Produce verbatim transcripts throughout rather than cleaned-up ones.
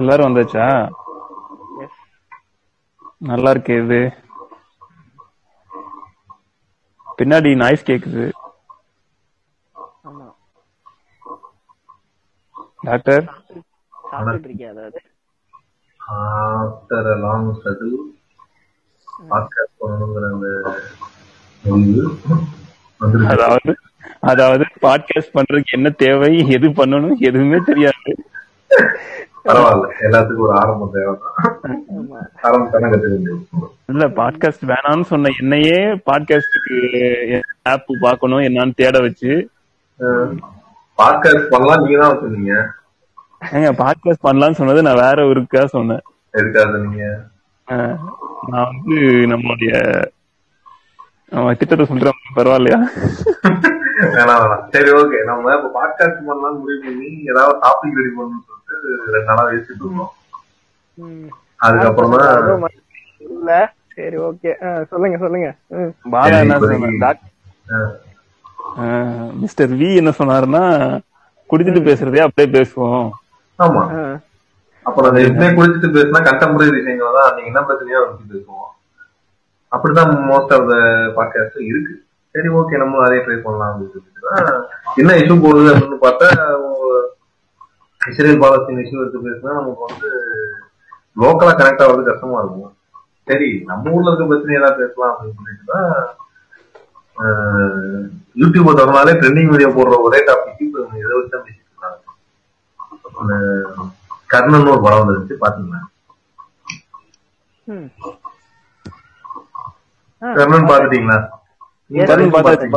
எல்லாரும் வந்தாச்சா? நல்லா இருக்கே. இது பின்னாடி நாய்ஸ் கேக்குது. டாக்டர் சாப்பிட்டு இருக்கீங்க? அதாவது after a long struggle after போனங்கற அந்த அதாவது அதாவது பாட்காஸ்ட் பண்றதுக்கு என்ன தேவை, எது பண்ணணும் எதுவுமே தெரியாது. பரவாயில்ல, எல்லாத்துக்கும் ஒரு ஆரம்பம் தேவைதான். இல்ல பாட்காஸ்ட் வேணாம்னு சொன்ன என்னையே பாட்காஸ்டுக்கு ஆப் பார்க்கணும் என்னன்னு தேட வச்சு பாட்காஸ்ட் பண்ணலாம் நீங்க தான் சொன்னீங்க. ஏங்க பாட்காஸ்ட் பண்ணலாம்னு சொன்னது நான் வேற ஊருக்கா சொன்னேன். எதுக்காக நீங்க? நான் வந்து நம்மளுடைய திட்டத்தை சொல்றேன், பரவாயில்லையா? சரி, ஓகே. நம்ம இப்ப பாட்காஸ்ட் பண்ணலாம் முடிவு பண்ணி ஏதாவது டாபிக் ரெடி பண்ணணும்னு சொல்லிட்டு ரெண்டு நாளா பேசிட்டு இருக்கோம். அதுக்கப்புறமா இல்ல. சரி, ஓகே, சொல்லுங்க சொல்லுங்க. பாலா என்ன சொன்னாரு? மிஸ்டர் வி என்ன சொன்னாருன்னா, குடிச்சிட்டு பேசுறதே அப்படியே பேசுவோம். ஆமா, அப்புறம் அதை எப்படியே குடிச்சிட்டு பேசுனா கண்டெம்பரரி விஷயங்கள் தான். நீங்க என்ன பிரச்சனையா வச்சு பேசுவோம். அப்படிதான் மோஸ்ட் ஆஃப் த பாட்காஸ்ட் இருக்கு. சரி, ஓகே, நம்ம அதே ட்ரை பண்ணலாம் அப்படின்னு சொல்லிட்டு என்ன இஷ்யூ போடுது அப்படின்னு பார்த்தா, இஸ்ரேல் பாலஸ்தீன் இஷ்யூ எடுத்து பேசுனா நமக்கு வந்து லோக்கலா கனெக்ட் ஆகுறது கஷ்டமா இருக்கும். சரி, நம்ம ஊர்ல இருக்க பிரச்சனை ஏதாவது பேசலாம் அப்படின்னு சொல்லிட்டு தான் யூடியூப் தொடர்னாலே ட்ரெண்டிங் வீடியோ போடுற ஒரே டாபிக் இப்போ இதை வச்சு தான் பேசிட்டு இருக்காங்க. கர்ணன் ஒரு படம் வந்துருச்சு, பாத்தீங்கன்னா? கர்ணன் பாத்துட்டீங்களா? சரி, கர்ணன்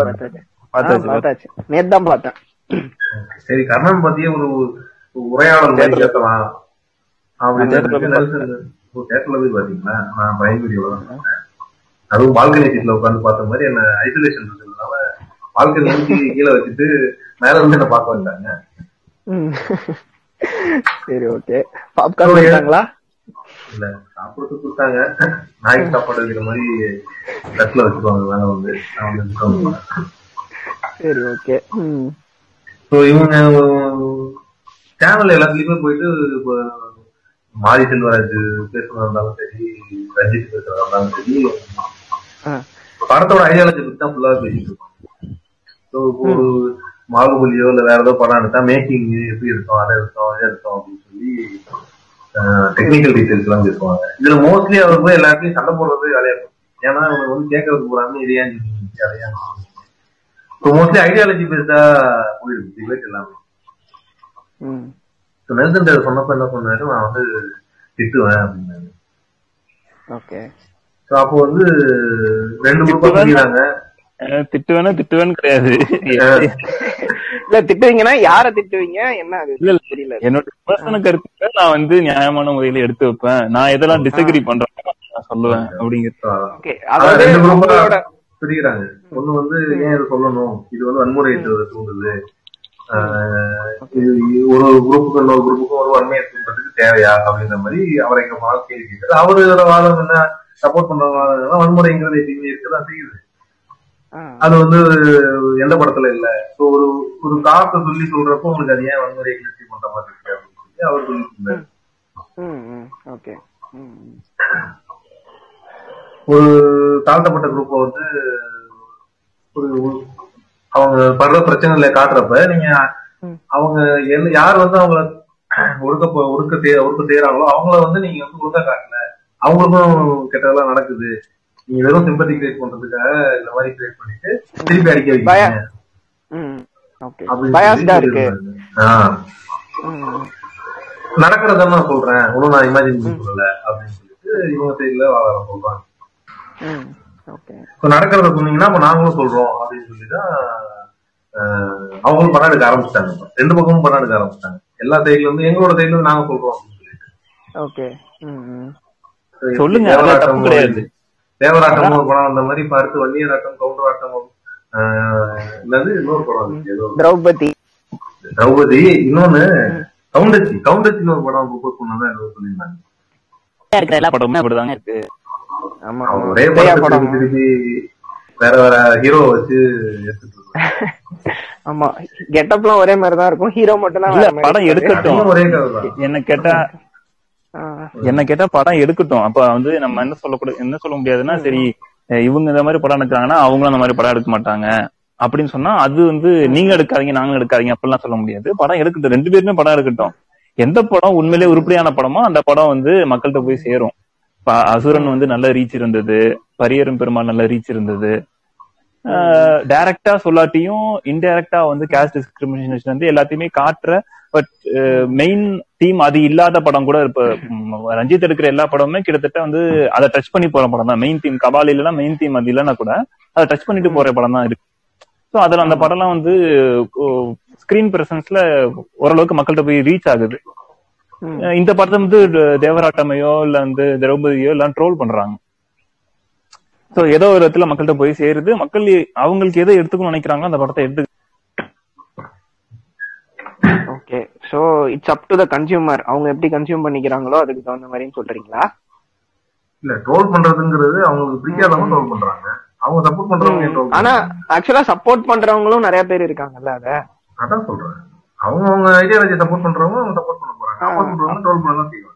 பத்தியே ஒரு உரையாடல் மாதிரி கேட்கலாம் அப்படின்னு தேட்டர்ல போய் பாத்தீங்கன்னா, நான் பிரைம் வீடியோல அதுவும் பால்கனி சீட்ல உட்காந்து பார்த்த மாதிரி, என்ன ஐசோலேஷன் இருக்கிறதுனால பால்கனி கீழே வச்சுட்டு மேல இருந்து என்ன பார்க்க வந்தாங்க. சரி, ஓகே. பாப்கார்ன் எடுத்தாங்களா? இல்ல, சாப்பிட்டு கொடுத்தாங்க. நாய்க்கு சாப்பாடு வைக்கிற மாதிரி தட்டுல வச்சுக்குவாங்க வந்து. சரி, ஓகே. ஸோ இவங்க சேனல் எல்லாத்துலயுமே போயிட்டு இப்போ மாரி செல்வராஜ் பேசுறதா இருந்தாலும் சரி, ரஞ்சித் பேசுறதா இருந்தாலும் சரி, படத்தோட ஐடியாலஜி பத்தி தான் ஃபுல்லா பேசிட்டு இருக்கோம். மாகுபலியோ இல்ல வேற ஏதோ படம் எடுத்தா மேக்கிங் எப்படி இருக்கும், அதை எடுத்தோம் அதை எடுத்தோம் அப்படின்னு சொல்லி டெக்னிக்கல் டீட்டெயில்ஸ் எல்லாம் பேசுவாங்க. இதுல மோஸ்ட்லி அவர் போய் எல்லாத்தையும் சண்டை போடுறது வேலையா இருக்கும். ஏன்னா அவங்க வந்து கேட்கறது போறாங்க, இதையா அதையா. ஸோ மோஸ்ட்லி ஐடியாலஜி பேஸ்டா போயிருக்கு டிபேட் எல்லாமே. சொன்னப்ப என்ன பண்ணாரு, நான் வந்து திட்டுவேன் அப்படின்னாரு. அப்போ வந்து ரெண்டு குரூப்பா திட்டாங்க. திட்டுவேனா திட்டுவேன்னு கிடையாது. இல்ல, திட்டுவீங்கன்னா யார திட்டுவீங்க என்ன தெரியல. என்னோட விமர்சன கருத்துக்களை நான் வந்து நியாயமான முறையில எடுத்து வைப்பேன். நான் இதெல்லாம் டிஸ்அக்ரி பண்றேன் நான் சொல்லுவேன் அப்படிங்கிறது புரியுறாங்க. ஒண்ணு வந்து ஏன் இதை சொல்லணும், இது வந்து வன்முறை தூண்டுது, ஒரு குரூப்புக்கு இன்னொரு குரூப்புக்கும் ஒரு வன்மையை தூண்டுறதுக்கு தேவையா அப்படிங்கிற மாதிரி அவரை கேள்வி கேட்கறது. அவரு இதோட வாதம் என்ன, சப்போர்ட் பண்ற வாதம் வன்முறைங்கிறது எதுவுமே இருக்கதான் செய்யுது. அது வந்து எந்த படத்துல இல்ல. ஸோ ஒரு ஒரு காசை சொல்லி சொல்றப்போ உங்களுக்கு அது ஏன் வன்முறையை கிளர்ச்சி பண்ற மாதிரி இருக்கு அப்படின்னு சொல்லி அவர் சொல்லியிருந்தாரு. ஒரு தாழ்த்தப்பட்ட குரூப்பை வந்து ஒரு அவங்க படுற பிரச்சனைல காட்டுறப்ப நீங்க அவங்க யார் வந்து அவங்கள ஒடுக்க ஒடுக்க ஒடுக்க செய்யறாங்களோ அவங்கள வந்து நீங்க வந்து ஒழுங்கா காட்டல, அவங்களுக்கும் கெட்டதெல்லாம் நடக்குது, நீங்க வெறும் சிம்பத்தி கிரியேட் பண்றதுக்காக இந்த மாதிரி கிரியேட் பண்ணிட்டு திருப்பி அடிக்க வைக்கிறீங்க. நடக்கிறத நான் சொல்றேன், ஒன்னும் நான் இமேஜின் பண்ணல அப்படின்னு சொல்லிட்டு இவங்க சைட்ல வாதாரம் சொல்றாங்க. நடக்கிறத சொன்னீங்கன்னா அப்ப நாங்களும் சொல்றோம் அப்படின்னு சொல்லிதான் அவங்களும் படம் எடுக்க ஆரம்பிச்சிட்டாங்க. ரெண்டு பக்கமும் படம் எடுக்க ஆரம்பிச்சிட்டாங்க. எல்லா சைட்ல இருந்து எங்களோட சைட்ல இருந்து நாங்க சொல்றோம் அப்படின்னு சொல்லிட்டு சொல்லுங்க. தேவராட்டம் ஒரு படம் வந்த மாதிரி பார்த்து வன்னியராட்டம் கவுண்டர் ஆட்டம் என்னது இன்னொரு படம், திரௌபதி திரௌபதி இன்னொன்னு கவுண்டச்சி கவுண்டச்சின்னு ஒரு படம் ப்ரொபோஸ் பண்ணதான் ஏதோ சொல்லியிருந்தாங்க. எல்லா படமுமே அப்படிதாங்க இருக்கு. ஒரே படம் திருப்பி வேற வேற ஹீரோ வச்சு ஆமா, கெட்டப்லாம் ஒரே மாதிரிதான் இருக்கும், ஹீரோ மட்டும் தான். படம் எடுக்கட்டும், என்ன கேட்டா என்ன கேட்டா படம் எடுக்கட்டும். அப்ப வந்து நம்ம என்ன சொல்லக்கூடாது, என்ன சொல்ல முடியாதுன்னா சரி இவங்க இந்த மாதிரி படம் எடுக்கிறாங்கன்னா அவங்களும் அந்த மாதிரி படம் எடுக்க மாட்டாங்க அப்படின்னு சொன்னா அது வந்து நீங்க எடுக்காதீங்க நாங்களும் எடுக்காதீங்க அப்படிலாம் சொல்ல முடியாது. படம் எடுக்கட்டும், ரெண்டு பேருமே படம் எடுக்கட்டும். எந்த படம் உண்மையிலேயே உருப்படியான படமோ அந்த படம் வந்து மக்கள்கிட்ட போய் சேரும். அசுரன் வந்து நல்ல ரீச் இருந்தது, பரியரும் பெருமாள் நல்ல ரீச் இருந்தது. டைரக்டா சொல்லாட்டியும் இன்டைரக்டா வந்து காஸ்ட் டிஸ்கிரிமினேஷன் வந்து எல்லாத்தையுமே காட்டுற பட் மெயின் தீம் அது இல்லாத படம் கூட இப்ப ரஞ்சித் எடுக்கிற எல்லா படமுமே கிட்டத்தட்ட வந்து அதை டச் பண்ணி போற படம் தான். மெயின் தீம் கபாலிலாம் மெயின் தீம் அது இல்லைன்னா கூட அதை டச் பண்ணிட்டு போற படம் தான் இருக்கு. ஸோ அதில் அந்த படம்லாம் வந்து ஸ்கிரீன் பிரசன்ஸ்ல ஓரளவுக்கு மக்கள்கிட்ட போய் ரீச் ஆகுது. இந்த படத்தை வந்து தேவராட்டமையோ இல்ல வந்து திரௌபதியோ எல்லாம் ட்ரோல் பண்றாங்க. சோ ஏதோ ஒரு இடத்துல மக்கள்கிட்ட போய் சேருது, மக்கள் அவங்களுக்கு எதை எடுத்துக்கணும்னு நினைக்கிறாங்களோ அந்த படத்தை எடுத்து. Okay, so it's up to the consumer, அவங்க எப்படி கன்சியூம் பண்ணிக்கிறாங்களோ அதுக்கு தகுந்த மாதிரின்னு சொல்றீங்களா? இல்ல ட்ரோல் பண்றதுங்கிறது அவங்களுக்கு பிடிக்காதவங்க ட்ரோல் பண்றாங்க, அவங்க சப்போர்ட் பண்றவங்க. ஆனா ஆக்சுவலா சப்போர்ட் பண்றவங்களும் நிறைய பேர் இருக்காங்கல்ல, அத அதான் சொல்றேன். அவங்க அவங்க ஐடியாலஜி சப்போர்ட் பண்றவங்க அவங்க சப்போர்ட் பண்ண போறாங்க, சப்போர்ட் பண்றவங்க ட்ரோல் பண்ண தான் செய்வாங்க.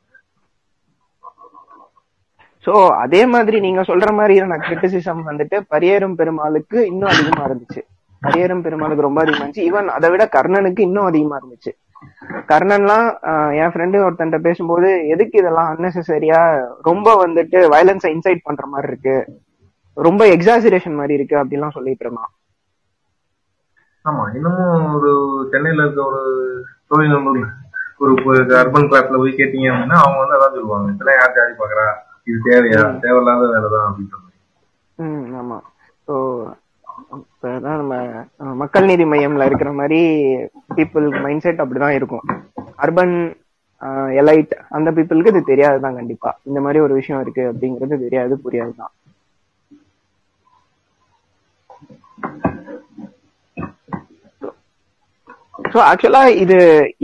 சோ அதே மாதிரி நீங்க சொல்ற மாதிரியான கிரிட்டிசிசம் வந்துட்டு பரியேறும் பெருமாளுக்கு இன்னும் அதிகமா இருந்துச்சு, பரியேறும் பெருமாளுக்கு ரொம்ப அதிகமா இருந்துச்சு. ஈவன் அதை விட கர்ணனுக்கு இன்னும் அதிகமா இருந்துச்சு. கர்ணன்லாம் என் ஃப்ரெண்டு ஒருத்தன்ட்ட பேசும்போது எதுக்கு இதெல்லாம் அன்னெசரியா ரொம்ப வந்துட்டு வயலன்ஸை இன்சைட் பண்ற மாதிரி இருக்கு, ரொம்ப எக்ஸாஜரேஷன் மாதிரி இருக்கு அப்படின்லாம் சொல்லிட்டு இருந்தான். ஆமா, இன்னமும் ஒரு சென்னையில இருக்க ஒரு தொழில் ஒரு அர்பன் கிளாஸ்ல போய் கேட்டீங்க அப்படின்னா அவங்க வந்து அதான் சொல்லுவாங்க, இப்பெல்லாம் யார் ஜாதி பாக்குறா, இது தேவையா, தேவையில்லாத வேலைதான் அப்படின்ற மாதிரி. ம் ஆமா. ஸோ இப்பதான் நம்ம மக்கள் நீதி மையம்ல இருக்கிற மாதிரி பீப்புள் மைண்ட் செட் அப்படிதான் இருக்கும். அர்பன் எலைட் அந்த பீப்புளுக்கு இது தெரியாதுதான், கண்டிப்பா இந்த மாதிரி ஒரு விஷயம் இருக்கு அப்படிங்கிறது தெரியாது, புரியாதுதான். சோ ஆக்சுவலா இது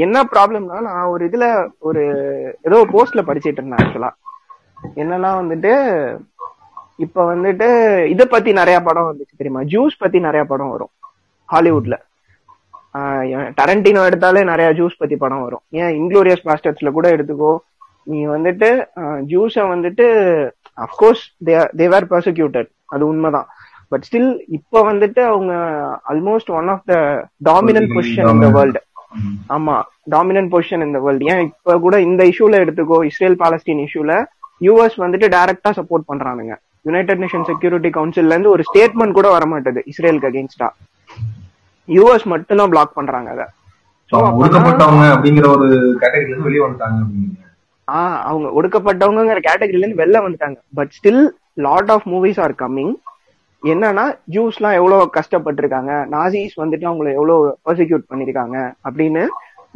என்ன ப்ராப்ளம்னா, நான் ஒரு இதுல ஒரு ஏதோ போஸ்ட்ல படிச்சிட்டு இருந்தேன். ஆக்சுவலா என்னன்னா வந்துட்டு இப்ப வந்துட்டு இத பத்தி நிறைய படம் வந்துச்சு தெரியுமா, ஜூஸ் பத்தி நிறைய படம் வரும் ஹாலிவுட்ல. ஆஹ் டரண்டினோ எடுத்தாலே நிறைய ஜூஸ் பத்தி படம் வரும். ஏன் இன்க்ளூரியஸ் பாஸ்டர்ஸ்ல கூட எடுத்துக்கோ, நீ வந்துட்டு ஜூஸ வந்துட்டு அப்கோர்ஸ் தே தே வேர் பர்சிக்யூட்டட், அது உண்மைதான். பட் ஸ்டில் இப்ப வந்துட்டு அவங்க almost one of the dominant position இந்த வேர்ல்டு. ஆமா, டாமினன்ட் பொசிஷன் இந்த வேர்ல்டு. ஏன் இப்ப கூட இந்த இஷ்யூல எடுத்துக்கோ, இஸ்ரேல் பாலஸ்டீன் இஷ்யூல யூஎஸ் வந்துட்டு டைரக்டா சப்போர்ட் பண்றானுங்க. யுனைடெட் நேஷன் செக்யூரிட்டி கவுன்சில்ல இருந்து ஒரு ஸ்டேட்மெண்ட் கூட வரமாட்டது இஸ்ரேலுக்கு அகேன்ஸ்டா, யூஎஸ் மட்டும் தான் பிளாக் பண்றாங்க அதை. அப்படிங்கிற ஒரு கேட்டகரியில இருந்து வெளியே வந்துட்டாங்க. ஆஹ் அவங்க ஒடுக்கப்பட்டவங்கிற கேட்டகரியில இருந்து வெளில வந்துட்டாங்க. But still lot of movies are coming. என்னன்னா ஜூஸ் எல்லாம் எவ்வளவு கஷ்டப்பட்டிருக்காங்க, நாசிஸ் வந்துட்டு அவங்களை எவ்வளவு பர்சிக்யூட் பண்ணிருக்காங்க அப்படின்னு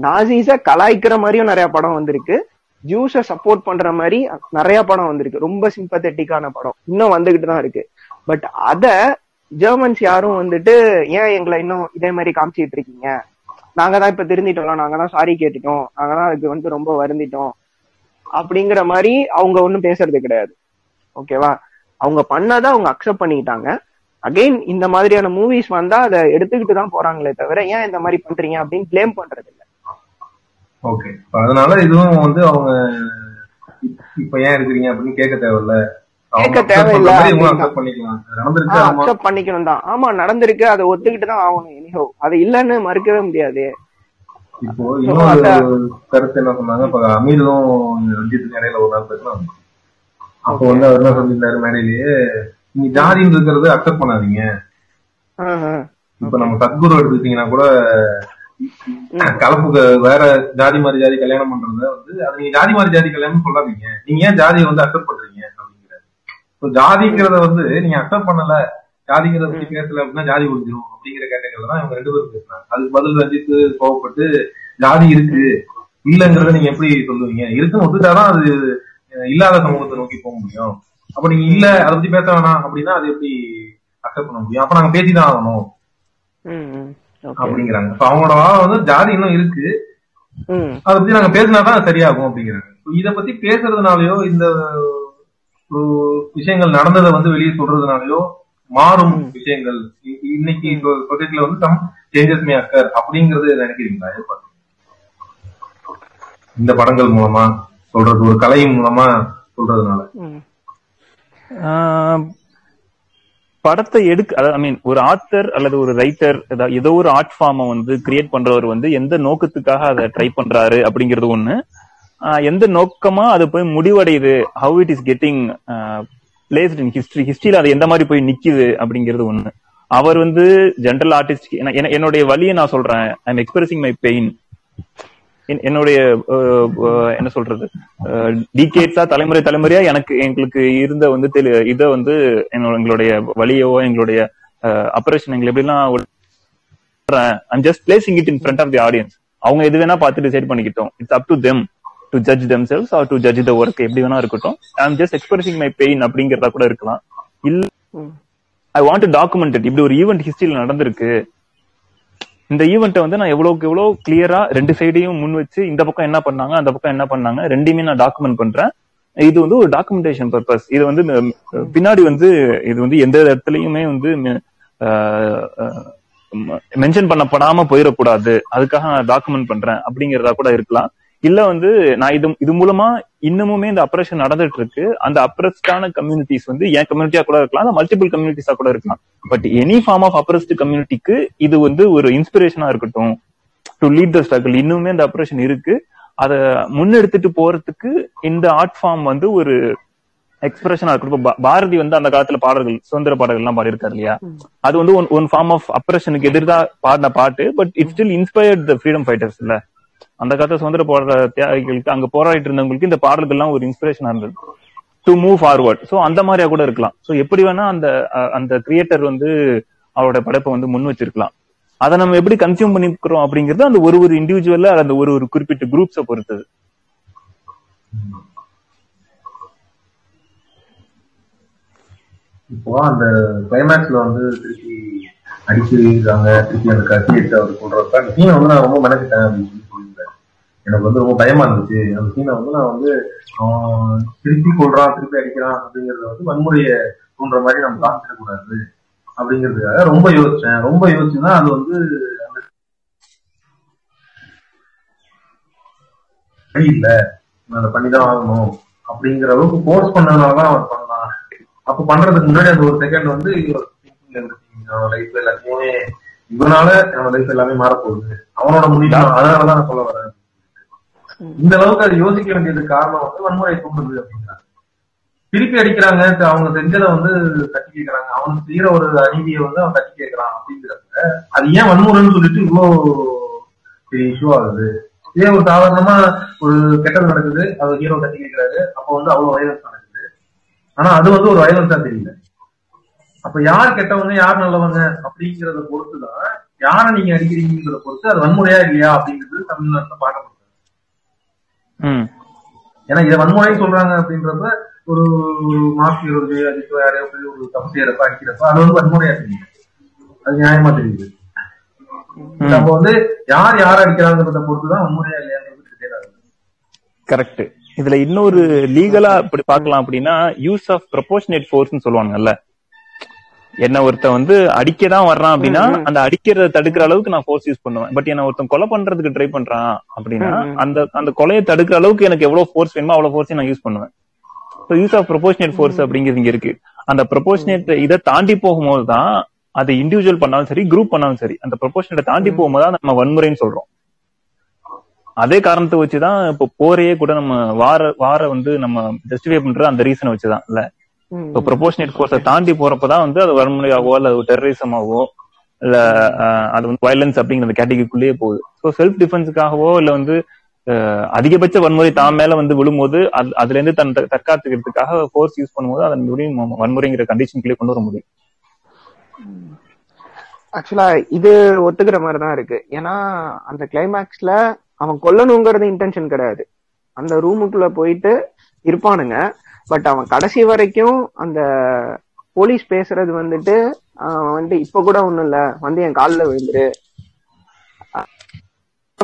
நாசிஸ கலாய்க்கிற மாதிரியும் நிறைய படம் வந்திருக்கு, ஜூஸ சப்போர்ட் பண்ற மாதிரி நிறைய படம் வந்திருக்கு. ரொம்ப சிம்பத்தட்டிக்கான படம் இன்னும் வந்துகிட்டு தான் இருக்கு. பட் அத ஜெர்மன்ஸ் யாரும் வந்துட்டு ஏன் எங்களை இன்னும் இதே மாதிரி காமிச்சிட்டு இருக்கீங்க, நாங்கதான் இப்ப திருந்திட்டோம், நாங்கதான் சாரி கேட்டுட்டோம், நாங்கதான் அதுக்கு வந்து ரொம்ப வருந்திட்டோம் அப்படிங்கிற மாதிரி அவங்க ஒன்னும் பேசுறது கிடையாது. ஓகேவா, அவங்க பண்ணாத அவங்க அக்செப்ட் பண்ணிட்டாங்க. அகைன் இந்த மாதிரியான மூவிஸ் வந்தா அதை எடுத்துக்கிட்டு தான் போறாங்களே தவிர ஏன் இந்த மாதிரி பண்றீங்க அப்படின்னு பிளேம் பண்றது இல்லை. ஓகே, அதனால இதுவும் வந்து அவங்க இப்ப ஏன் எடுக்கிறீங்க அப்படின்னு கேட்க தேவையில்ல, கேட்க தேவையில்லை, அக்செப்ட் பண்ணிக்கணும் தான். ஆமா நடந்திருக்கு, அதை ஒத்துக்கிட்டு தான் ஆகணும். எனிஹோ அது இல்லன்னு மறுக்கவே முடியாது. இப்போ இன்னொரு கருத்து என்ன சொன்னாங்க, இப்ப அமீரும் ரஞ்சித் இடையில ஒரு நாள் பேசலாம். அப்போ வந்து அவர் என்ன சொல்லிருந்தாரு மேடையிலேயே, நீங்க ஜாதின்னு இருக்கிறது அக்செப்ட் பண்ணாதீங்க. இப்ப நம்ம சத்குரு எடுத்துக்கிட்டீங்கன்னா கூட கலப்புக்கு வேற ஜாதி மாதிரி ஜாதி கல்யாணம் பண்றத வந்து அது நீங்க ஜாதி மாதிரி ஜாதி கல்யாணம் சொல்லாதீங்க, நீங்க ஏன் ஜாதியை வந்து அக்செப்ட் பண்றீங்க அப்படிங்கிறாரு. ஜாதிங்கிறத வந்து நீங்க அக்செப்ட் பண்ணல, ஜாதிங்கிறத பத்தி பேசல அப்படின்னா ஜாதி ஒழிஞ்சிடும் அப்படிங்கிற கேட்டகரியில தான் இவங்க ரெண்டு பேரும் பேசுறாங்க. அதுக்கு பதில் ரஞ்சித்து கோவப்பட்டு ஜாதி இருக்கு இல்லங்கிறத நீங்க எப்படி சொல்லுவீங்க, இருக்குன்னு ஒத்துட்டாதான் அது இல்லாத சமூகத்தை நோக்கி போக முடியும். அப்ப நீங்க இல்ல அதை பத்தி பேச வேணாம் அப்படின்னா அது எப்படி அக்செப்ட் பண்ண முடியும், அப்ப நாங்க பேசிதான் ஆகணும் அப்படிங்கிறாங்க. அவங்களோட வந்து ஜாதி இன்னும் இருக்கு, அதை பத்தி நாங்க பேசினாதான் சரியாகும் அப்படிங்கிறாங்க. இத பத்தி பேசுறதுனாலயோ இந்த விஷயங்கள் நடந்ததை வந்து வெளியே சொல்றதுனாலயோ மாறும் விஷயங்கள். இன்னைக்கு இந்த சொசைட்டில வந்து சம் சேஞ்சஸ் மே அக்கர் அப்படிங்கறது நினைக்கிறீங்களா இந்த படங்கள் மூலமா? சொல்றது, ஒரு கலை மூலமா சொல்றதுனால. படத்தை எடுக்க ஐ மீன் ஒரு ஆத்தர் அல்லது ஒரு ரைட்டர் ஏதோ ஒரு ஆர்ட் ஃபார்மை வந்து கிரியேட் பண்றவர் வந்து எந்த நோக்கத்துக்காக அதை ட்ரை பண்றாரு அப்படிங்கிறது ஒண்ணு, எந்த நோக்கமா அது போய் முடிவடையுது, how it is getting placed in history, ஹிஸ்டரியில அது எந்த மாதிரி போய் நிக்குது அப்படிங்கிறது ஒண்ணு. அவர் வந்து ஜென்ரல் ஆர்டிஸ்ட், என்னுடைய வழியை நான் சொல்றேன், I am expressing my pain, என்னுடைய என்ன சொல்றது டிகேட்ஸா தலைமுறை தலைமுறையா எனக்கு எங்களுக்கு இருந்த வந்து இதை வந்து எங்களுடைய வழியோ எங்களுடைய ஆபரேஷன் எங்களை எப்படிலாம் just placing it in front of the audience. அவங்க எது வேணா பார்த்து டிசைட் பண்ணிக்கிட்டோம், it's up to them to judge themselves or to judge the work, எப்படி வேணா இருக்கட்டும். I am just expressing my pain அப்படிங்கறதா கூட இருக்கலாம். இல்ல I want to document it, இப்படி ஒரு ஈவெண்ட் ஹிஸ்டரியில நடந்திருக்கு, இந்த ஈவெண்ட்டை வந்து நான் எவ்வளவுக்கு எவ்வளோ கிளியரா ரெண்டு சைடையும் முன் வச்சு இந்த பக்கம் என்ன பண்ணாங்க அந்த பக்கம் என்ன பண்ணாங்க ரெண்டுமே நான் டாக்குமெண்ட் பண்றேன். இது வந்து ஒரு டாக்குமெண்டேஷன் பர்பஸ். இது வந்து பின்னாடி வந்து இது வந்து எந்த இடத்துலயுமே வந்து மென்ஷன் பண்ணப்படாம போயிடக்கூடாது, அதுக்காக நான் டாக்குமெண்ட் பண்றேன் அப்படிங்கிறதா கூட இருக்கலாம். இல்ல வந்து நான் இது இது மூலமா இன்னமுமே இந்த அப்ரஷன் நடந்துட்டு இருக்கு, அந்த அப்ரஸ்டான கம்யூனிட்டிஸ் வந்து என் கம்யூனிட்டியா கூட இருக்கலாம், அந்த மல்டிபிள் கம்யூனிட்டிஸா கூட இருக்கலாம், but any form of oppressed கம்யூனிட்டிக்கு இது வந்து ஒரு இன்ஸ்பிரேஷனா இருக்கட்டும் டு லீட் த ஸ்ட்ரகிள். இன்னுமே இந்த அப்ரஷன் இருக்கு, அதை முன்னெடுத்துட்டு போறதுக்கு இந்த ஆர்ட் ஃபார்ம் வந்து ஒரு எக்ஸ்பிரஷனா இருக்கட்டும். இப்போ பாரதி வந்து அந்த காலத்துல பாடல்கள் சுதந்திர பாடல்கள் எல்லாம் பாடியிருக்காரு இல்லையா, அது வந்து ஒன் ஒன் ஃபார்ம் ஆஃப் அப்ரஷனுக்கு எதிராக பாடின பாட்டு, but it still inspired the freedom fighters. இல்ல அந்த காலத்துல சுதந்திர போராட்ட தியாகிகளுக்கு அங்க போராடிட்டு இருந்தவங்களுக்கு இந்த பாடல்கள் எல்லாம் ஒரு இன்ஸ்பிரேஷனா இருந்தது டு மூவ் ஃபார்வர்ட். சோ அந்த மாதிரியா கூட இருக்கலாம். சோ எப்படி வேணா அந்த அந்த கிரியேட்டர் வந்து அவரோட படைப்பை வந்து முன் வச்சிருக்கலாம். அதை நம்ம எப்படி கன்சியூம் பண்ணிக்கிறோம் அப்படிங்கிறது அந்த ஒரு ஒரு இண்டிவிஜுவல்ல அந்த ஒரு ஒரு குறிப்பிட்ட குரூப்ஸை பொறுத்தது. இப்போ அந்த கிளைமேக்ஸ்ல வந்து திருப்பி அடிச்சிருக்காங்க, திருப்பி அந்த கத்தி எடுத்து அவர் சொல்றப்ப அந்த சீனை வந்து நான் ரொம்ப மனக்கிட்டேன் அப்படின்னு சொல்லியிருந்தேன். எனக்கு வந்து ரொம்ப பயமா இருந்துச்சு அந்த சீனை வந்து. நான் வந்து திருப்பி கொள்றான் திருப்பி அடிக்கிறான் அப்படிங்கறத வந்து வன்முறையை தோன்ற மாதிரி நம்ம காமிச்சிடக்கூடாது அப்படிங்கிறதுக்காக ரொம்ப யோசிச்சேன். ரொம்ப யோசிச்சுன்னா அது வந்து இல்ல அதை பண்ணிதான் ஆகணும் அப்படிங்கிற அளவுக்கு போர்ஸ் பண்ணதுனாலதான் அவர் பண்ணலாம். அப்ப பண்றதுக்கு முன்னாடி அந்த ஒரு செகண்ட் வந்து எல்லாத்தையுமே இவனால என்னோட லைஃப் எல்லாமே மாறப்போகுது அவனோட முடிவு, அதனாலதான் நான் சொல்ல வரேன். இந்த அளவுக்கு அது யோசிக்க வேண்டியது காரணம் வந்து வன்முறை தோன்றுது அப்படிங்கிறாங்க. திருப்பி அடிக்கிறாங்க, அவங்க செஞ்சதை வந்து தட்டி கேட்கறாங்க, அவனுக்கு செய்யற ஒரு அநீதியை வந்து அவன் தட்டி கேட்கறான் அப்படிங்கிறப்ப அது ஏன் வன்முறைன்னு சொல்லிட்டு இவ்வளவு பெரிய இஷ்யூ ஆகுது. இதே ஒரு சாதாரணமா ஒரு கெட்டது நடக்குது, அது ஹீரோ தட்டி கேட்கிறாரு, அப்ப வந்து அவ்வளவு வயலன்ஸ் நடக்குது. ஆனா அது வந்து ஒரு வயலன்ஸா தெரியல. அப்ப யார் கெட்டவங்க யார் நல்லவங்க அப்படிங்கறத பொறுத்துதான், யாரை நீங்க அடிக்கிறீங்கிறத பொறுத்து அது வன்முறையா இல்லையா அப்படிங்கிறது தமிழ்நாட்டுல பார்க்க முடியாது. ஏன்னா இதை வன்முறைன்னு சொல்றாங்க அப்படின்றப்ப ஒரு மாஃபியோ அதுக்கு யாரையோ ஒரு தப்பு செய்யறப்ப அடிக்கிறப்ப அது வந்து வன்முறையா தெரியுது, அது நியாயமா தெரியுது. அப்ப வந்து யார் யாரை அடிக்கிறாங்கிறத பொறுத்துதான் வன்முறையா இல்லையாங்கிறது தெரியாது. கரெக்ட். இதுல இன்னொரு லீகலா இப்படி பாக்கலாம் அப்படின்னா யூஸ் ஆஃப் ப்ரொபோர்ஷனேட் ஃபோர்ஸ்ன்னு சொல்லுவாங்கல்ல, என்ன ஒருத்த வந்து அடிக்கதான் வர்றான் அப்படின்னா அந்த அடிக்கிறத தடுக்கிற அளவுக்கு நான் ஃபோர்ஸ் யூஸ் பண்ணுவேன். பட் என்ன ஒருத்தன் கொலை பண்றதுக்கு ட்ரை பண்றான் அப்படின்னா அந்த அந்த கொலையை தடுக்கிற அளவுக்கு எனக்கு எவ்வளவு ஃபோர்ஸ் வேணுமோ அவ்வளவு ஃபோர்ஸை நான் யூஸ் பண்ணுவேன். So use of proportionate force அப்படிங்கிறது இங்க இருக்கு. அந்த ப்ரொபோர்ஷனேட் இதை தாண்டி போகும்போது தான், அது இண்டிவிஜுவல் பண்ணாலும் சரி குரூப் பண்ணாலும் சரி, அந்த ப்ரொபோர்ஷனேட்டை தாண்டி போகும்போது தான் நம்ம வன்முறைன்னு சொல்றோம். அதே காரணத்தை வச்சுதான் இப்போ போரையே கூட நம்ம வார வார வந்து நம்ம ஜஸ்டிஃபை பண்றது அந்த ரீசனை வச்சுதான் இல்ல. இப்போ ப்ரொபோஷனேட் ஃபோர்ஸை தாண்டி போறப்பதான் வந்து அது வன்முறையாகவோ அல்லது டெரரிசமாகவோ இல்ல அது வந்து வயலன்ஸ் அப்படிங்கிற கேட்டகரிக்குள்ளேயே போகுது. ஸோ செல்ஃப் டிஃபென்ஸுக்காகவோ இல்ல வந்து அதிகபட்ச வன்முறை தான் மேல வந்து விழும்போது அதுல இருந்து தன் தற்காத்துக்கிறதுக்காக ஃபோர்ஸ் யூஸ் பண்ணும்போது அதன் முடியும் வன்முறைங்கிற கண்டிஷனுக்குள்ளே கொண்டு வர முடியும். ஆக்சுவலா இது ஒத்துக்கிற மாதிரிதான் இருக்கு. ஏன்னா அந்த கிளைமேக்ஸ்ல அவன் கொல்லணுங்கிறது இன்டென்ஷன் கிடையாது, அந்த ரூமுக்குள்ள போயிட்டு இருப்பானுங்க. பட் அவன் கடைசி வரைக்கும் அந்த போலீஸ் பேசுறது வந்துட்டு அவன் வந்துட்டு இப்ப கூட ஒண்ணும் இல்ல வந்து என் காலில் விழுந்துரு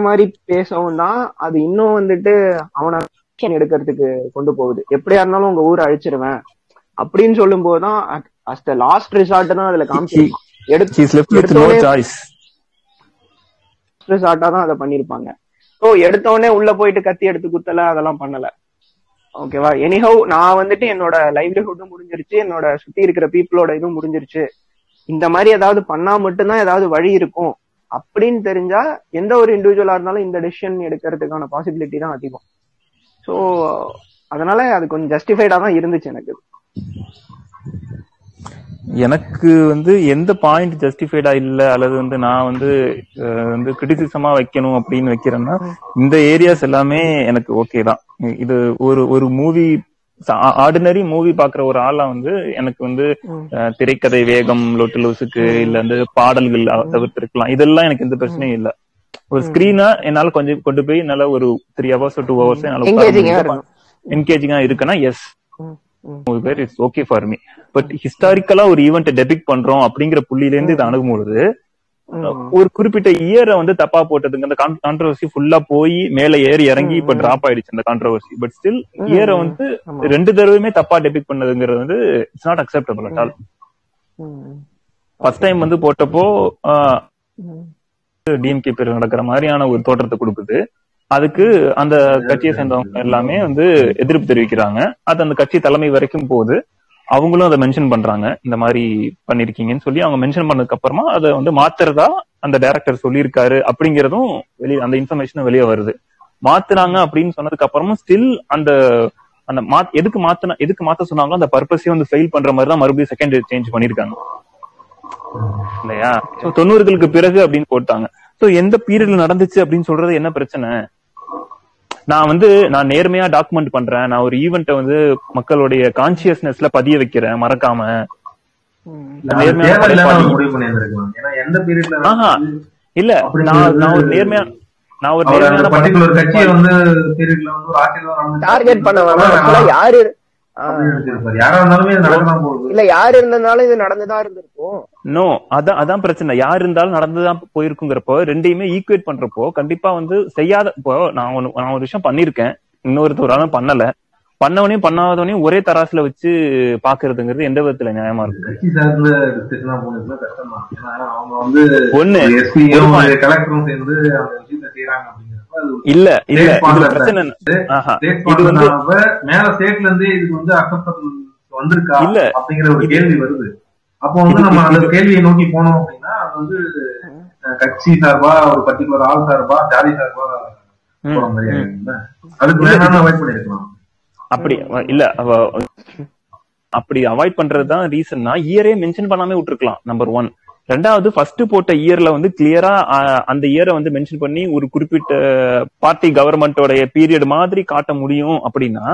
மாதிரி பேசவும் தான் அது இன்னும் வந்துட்டு அவனை எடுக்கிறதுக்கு கொண்டு போகுது. எப்படியா இருந்தாலும் உங்க ஊரை அழிச்சிருவேன் அப்படின்னு சொல்லும் போதுதான் அஸ் த லாஸ்ட் ரிசார்ட் தான் அதுல காமிச்சிருப்பான், ரிசார்ட்டா தான் அதை பண்ணிருப்பாங்க. ஸோ எடுத்தோடனே உள்ள போயிட்டு கத்தி எடுத்து குத்தல அதெல்லாம் பண்ணல. ஓகேவா. எனிஹவ் நான் வந்துட்டு என்னோட லைவ்லிஹுட்டும் முடிஞ்சிருச்சு, என்னோட சுத்தி இருக்கிற பீப்புளோட இதுவும் முடிஞ்சிருச்சு, இந்த மாதிரி ஏதாவது பண்ணா மட்டும்தான் ஏதாவது வழி இருக்கும் அப்படின்னு தெரிஞ்சா எந்த ஒரு இண்டிவிஜுவலா இருந்தாலும் இந்த டெசிஷன் எடுக்கிறதுக்கான பாசிபிலிட்டி தான் அதிகம். ஸோ அதனால அது கொஞ்சம் ஜஸ்டிஃபைடா தான் இருந்துச்சு எனக்கு. எனக்கு வந்து எந்த பாயிண்ட் ஜஸ்டிஃபைடா இல்லை அல்லது வந்து நான் வந்து வந்து கிரிட்டிசிசமா வைக்கணும் அப்படின்னு வைக்கிறேன்னா, இந்த ஏரியாஸ் எல்லாமே எனக்கு ஓகே தான். இது ஒரு ஒரு மூவி, ஆர்டினரி மூவி பாக்குற ஒரு ஆளா வந்து எனக்கு வந்து திரைக்கதை வேகம் லொட்டு லூசுக்கு இல்ல வந்து பாடல்கள் தவிர்த்திருக்கலாம், இதெல்லாம் எனக்கு எந்த பிரச்சனையும் இல்லை. ஒரு ஸ்கிரீனா என்னால கொஞ்சம் கொண்டு போய் என்னால ஒரு த்ரீ ஹவர்ஸ் டூ ஹவர்ஸ் என்னால என்கேஜிங்கா இருக்குன்னா yes it's okay for me. But ஹிஸ்டாரிக்கலா ஒரு ஈவெண்ட் டெபிக் பண்றோம் அப்படிங்கிற புள்ளில இருந்து இது அணுகும்போது ஒரு குறிப்பிட்ட இயரை வந்து தப்பா போட்டதுங்க அந்த கான்ட்ரவர்சி ஃபுல்லா போய் மேல ஏறி இறங்கி இப்ப டிராப் ஆயிடுச்சு அந்த கான்ட்ரவர்சி. பட் ஸ்டில் இயரை வந்து ரெண்டு தடவையுமே தப்பா டெபிக் பண்ணதுங்கிறது வந்து it's not acceptable at all. First time வந்து போட்டப்போ டிஎம்கே பேர் நடக்கிற மாதிரியான ஒரு தோற்றத்தை கொடுக்குது. அதுக்கு அந்த கட்சியை சேர்ந்தவங்க எல்லாமே வந்து எதிர்ப்பு தெரிவிக்கிறாங்க. அது அந்த கட்சி தலைமை வரைக்கும் போது அவங்களும் அதை மென்ஷன் பண்றாங்க, இந்த மாதிரி பண்ணிருக்கீங்கன்னு சொல்லி. அவங்க மென்ஷன் பண்ணதுக்கு அப்புறமா அதை வந்து மாத்துறதா அந்த டைரக்டர் சொல்லியிருக்காரு அப்படிங்கறதும் வெளியே, அந்த இன்ஃபர்மேஷனும் வெளியே வருது. மாத்துறாங்க அப்படின்னு சொன்னதுக்கு அப்புறமும் ஸ்டில் அந்த அந்த மா எதுக்கு மாத்தினா எதுக்கு மாத்த சொன்னாங்களோ அந்த பர்பஸையும் வந்து ஃபெயில் பண்ற மாதிரி தான் மறுபடியும் செகண்ட் சேஞ்ச் பண்ணிருக்காங்க இல்லையா. ஸோ தொண்ணூறுகளுக்கு பிறகு அப்படின்னு போட்டாங்க. ஸோ எந்த பீரியட்ல நடந்துச்சு அப்படின்னு சொல்றது என்ன பிரச்சனை? நான் வந்து நான் நேர்மையா டாக்குமெண்ட் பண்றேன், நான் ஒரு ஈவெண்ட்டை வந்து மக்களுடைய கான்சியஸ்னஸ்ல பதிய வைக்கிறேன் மறக்காம. இல்ல நான் ஒரு நேர்மையா நான் ஒரு நேர்மையான இல்ல யாரு இருந்தாலும் இது நடந்துதான் இருந்திருக்கும். நோ, அதான் அதான் பிரச்சனை. யாரு இருந்தாலும் நடந்துதான் போயிருக்குங்கிறப்போ ரெண்டையுமே ஈக்குவேட் பண்றப்போ கண்டிப்பா வந்து செய்யாத, இப்போ நான் ஒண்ணு நான் ஒரு விஷயம் பண்ணிருக்கேன், இன்னொருத்தவராலும் பண்ணல, பண்ணவனையும் பண்ணாதவனையும் ஒரே தராசுல வச்சு பாக்குறதுங்கிறது எந்த விதத்துல நியாயமா இருக்கு? ஒண்ணு இல்ல இல்ல இது பிரச்சனை இது வந்து மேல ஸ்டேட்ல இருந்து இதுக்கு வந்து அக்செப்டன்ஸ் வந்திருக்கா இல்ல அப்படிங்கிற ஒரு கேள்வி வருது. அப்போ வந்து நம்ம அந்த கேள்வியை நோக்கி போனோம் அப்படின்னா அது வந்து கட்சி சார்பா ஒரு பர்டிகுலர் ஆள் சார்பா ஜாதி சார்பா போற மாதிரி அதுக்கு மேலான அவாய்ட் பண்ணிருக்கலாம். அப்படி இல்ல அப்படி அவாய்ட் பண்றதுதான் ரீசன்னா இயரே மென்ஷன் பண்ணாம விட்டுருக்கலாம் நம்பர் ஒன். ரெண்டாவது ஃபர்ஸ்ட் போட்ட இயர்ல வந்து கிளியரா அந்த இயரை வந்து மென்ஷன் பண்ணி ஒரு குறிப்பிட்ட பார்ட்டி கவர்மெண்டோடைய பீரியட் மாதிரி காட்ட முடியும் அப்படின்னா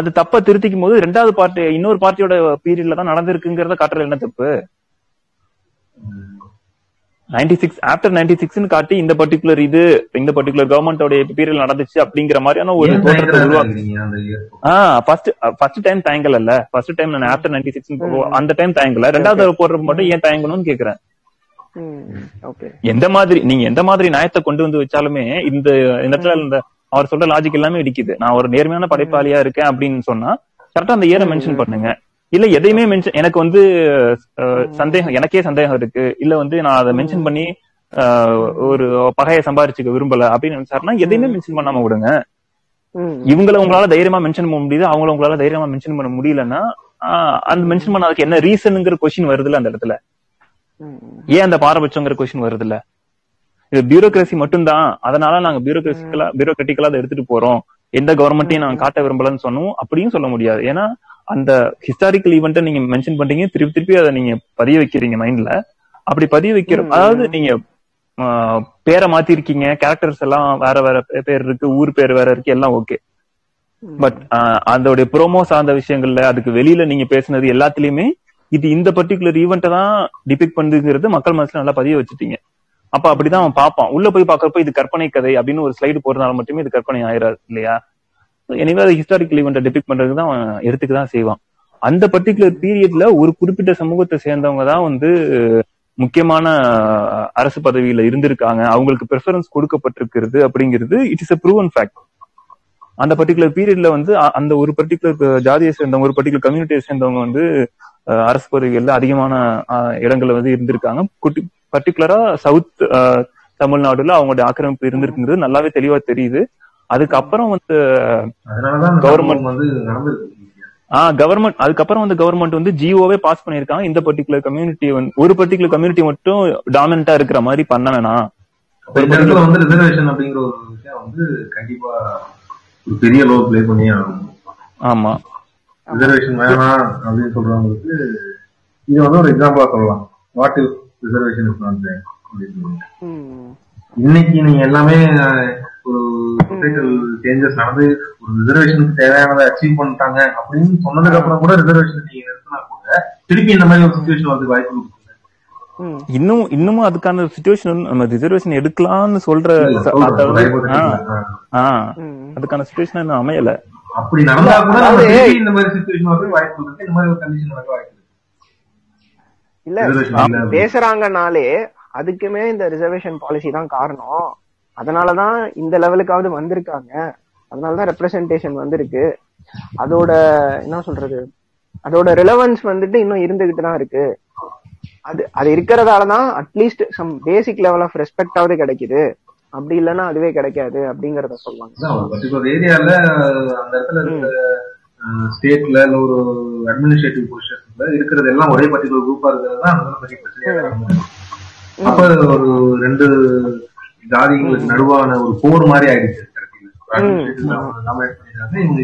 அது தப்ப திருத்திக்கும் போது ரெண்டாவது பார்ட்டி இன்னொரு பார்ட்டியோட பீரியட்ல தான் நடந்திருக்குங்கிறத காட்டுறது என்ன தப்பு? நைன்டி சிக்ஸ் ஆப்டர் நைன்டி சிக்ஸ்ன்னு காட்டி இந்த பர்டிகுலர் இது இந்த பர்டிகுலர் கவர்மெண்டோட பீரியட் நடந்துச்சு அப்படிங்கிற மாதிரியான ஒரு தோற்றத்தை உருவாக்குறீங்க. ஆஹ் ஃபர்ஸ்ட் ஃபர்ஸ்ட் டைம் தயங்கல இல்ல ஃபர்ஸ்ட் டைம் நான் ஆப்டர் நைன்டி சிக்ஸ் அந்த டைம் தயங்கல, ரெண்டாவது போடுறது மட்டும் ஏன் தயங்கணும்னு கேக்குறேன். எந்த மாதிரி நீங்க எந்த மாதிரி நியாயத்தை கொண்டு வந்து வச்சாலுமே இந்த இடத்துல இந்த அவர் சொல்ற லாஜிக் எல்லாமே இடிக்குது. நான் ஒரு நேர்மையான படைப்பாளியா இருக்கேன் அப்படின்னு சொன்னா கரெக்டா அந்த இயரை மென்ஷன் பண்ணுங்க. இல்ல எதையுமே மென்ஷன் எனக்கு வந்து சந்தேகம், எனக்கே சந்தேகம் இருக்கு, இல்ல வந்து நான் அதை மென்ஷன் பண்ணி ஒரு பகையை சம்பாரிச்சுக்க விரும்பல அப்படின்னு நினைச்சாருன்னா எதையுமே மென்ஷன் பண்ணாம விடுங்க. இவங்களை உங்களால தைரியமா மென்ஷன் பண்ண முடியுது, அவங்கள உங்களால தைரியமா மென்ஷன் பண்ண முடியலன்னா அந்த மென்ஷன் பண்ணதுக்கு என்ன ரீசன்ங்கிற கொஸ்டின் வருதுல்ல அந்த இடத்துல. ஏன் அந்த பாரபட்சங்கிற கொஸ்டின் வருதுல்ல? இது பியூரோக்ரசி மட்டும்தான், அதனால நாங்க பியூரோக்ரசிக்கலா பியூரோக்ராட்டிக்கலா அதை எடுத்துட்டு போறோம், எந்த கவர்மெண்ட்டையும் நாங்க காட்ட விரும்பலன்னு சொன்னோம் அப்படியும் சொல்ல முடியாது. ஏன்னா அந்த ஹிஸ்டாரிக்கல் ஈவெண்ட்டை நீங்க மென்ஷன் பண்றீங்க, திருப்பி திருப்பி அதை நீங்க பதிய வைக்கிறீங்க மைண்ட்ல. அப்படி பதிய வைக்கிற அதாவது நீங்க பேரை மாத்திருக்கீங்க, கேரக்டர்ஸ் எல்லாம் வேற வேற பேர் இருக்கு, ஊர் பேர் வேற இருக்கு, எல்லாம் ஓகே. பட் அதோடைய ப்ரோமோ சார்ந்த விஷயங்கள்ல அதுக்கு வெளியில நீங்க பேசுனது எல்லாத்துலயுமே இது இந்த பர்டிகுலர் ஈவெண்ட்டை தான் டிபிக் பண்ணுங்கிறது மக்கள் மனசுல நல்லா பதிய வச்சுட்டீங்க. அப்ப அப்படிதான் அவன் பார்ப்பான். உள்ள போய் பாக்குறப்ப இது கற்பனை கதை அப்படின்னு ஒரு ஸ்லைடு போறதுனால மட்டுமே இது கற்பனை ஆயிராது இல்லையா. எனவே அது ஹிஸ்டாரிக்கல் ஈவெண்ட்டை டெபிக் பண்றதுதான் எடுத்துக்குதான் செய்வான். அந்த பர்டிகுலர் பீரியட்ல ஒரு குறிப்பிட்ட சமூகத்தை சேர்ந்தவங்க தான் வந்து முக்கியமான அரசு பதவியில இருந்திருக்காங்க, அவங்களுக்கு பிரெஃபரன்ஸ் கொடுக்கப்பட்டிருக்கிறது அப்படிங்கிறது it is a proven fact. அந்த பர்டிகுலர் பீரியட்ல வந்து அந்த ஒரு பர்டிகுலர் ஜாதியை சேர்ந்தவங்க, ஒரு பர்டிகுலர் கம்யூனிட்டியை சேர்ந்தவங்க வந்து அரசு பதவிகள்ல அதிகமான இடங்கள்ல வந்து இருந்திருக்காங்க. குட்டி பர்டிகுலரா சவுத் தமிழ்நாடுல அவங்களுடைய ஆக்கிரமிப்பு இருந்திருக்குங்கிறது நல்லாவே தெளிவா தெரியுது. அதுக்கப்புறம் வந்து கவர்மெண்ட் வந்து ஆஹ் கவர்மெண்ட் அதுக்கப்புறம் வந்து கவர்மெண்ட் வந்து ஜியோவே பாஸ் பண்ணிருக்காங்க. இந்த பர்டிகுலர் கம்யூனிட்டி வந்து ஒரு பர்டிகுலர் கம்யூனிட்டி மட்டும் டாமினன்ட்டா இருக்கிற மாதிரி பண்ணனா அப்படிங்கிற ஒரு விஷயம் வந்து கண்டிப்பா ஒரு பெரிய லோ பிளே பண்ணி ஆகணும். ஆமா, ரிசர்வேஷன் வேணாம் அப்படின்னு சொல்றவங்களுக்கு இது வந்து ஒரு எக்ஸாம்பிளா சொல்லலாம். வாட் இஸ் ரிசர்வேஷன் இன்னைக்கு நீங்க எல்லாமே ஒரு சொசைட்டல் சேஞ்சஸ் நடந்து ஒரு ரிசர்வேஷனுக்கு தேவையானதை அச்சீவ் பண்ணிட்டாங்க அப்படின்னு சொன்னதுக்கு அப்புறம் கூட ரிசர்வேஷன் நீங்க நிறுத்தினா கூட திருப்பி இந்த மாதிரி ஒரு சுச்சுவேஷன் வந்து வாய்ப்பு கொடுக்கும். இன்னும் இன்னமும் அதுக்கான சிச்சுவேஷன் நம்ம ரிசர்வேஷன் எடுக்கலாம்னு சொல்ற அதுக்கான சிச்சுவேஷன் இன்னும் அமையல. அப்படி நடந்தா கூட இந்த மாதிரி சிச்சுவேஷன் வந்து வாய்ப்பு கொடுத்து இந்த மாதிரி ஒரு கண்டிஷன் நடக்க வாய்ப்பு இல்ல பேசுறாங்கனாலே அதுக்குமே இந்த ரிசர்வேஷன் பாலிசி தான் காரணம். அதனாலதான் இந்த லெவலுக்காவது வந்திருக்காங்க, அதனாலதான் ரெப்ரசன்டேஷன் வந்திருக்கு. அதோட என்ன சொல்றது அதோட ரிலவன்ஸ் வந்துட்டு இன்னும் இருந்துகிட்டு தான் இருக்கு. அது அது இருக்கிறதாலதான் at least some basic level of ரெஸ்பெக்டாவது கிடைக்குது. அப்படி இல்லைன்னா அதுவே கிடைக்காது அப்படிங்கறத சொல்லுவாங்க. ஏரியால அந்த இடத்துல ஸ்டேட்ல ஒரு அட்மினிஸ்ட்ரேட்டிவ் பொசிஷன்ல இருக்கிறது எல்லாம் ஒரே பர்டிகுலர் குரூப்பா இருக்கிறது. அப்ப ஒரு ரெண்டு ஜாதிகளுக்கு நடுவான ஒரு போர் மாதிரி ஆயிடுச்சு.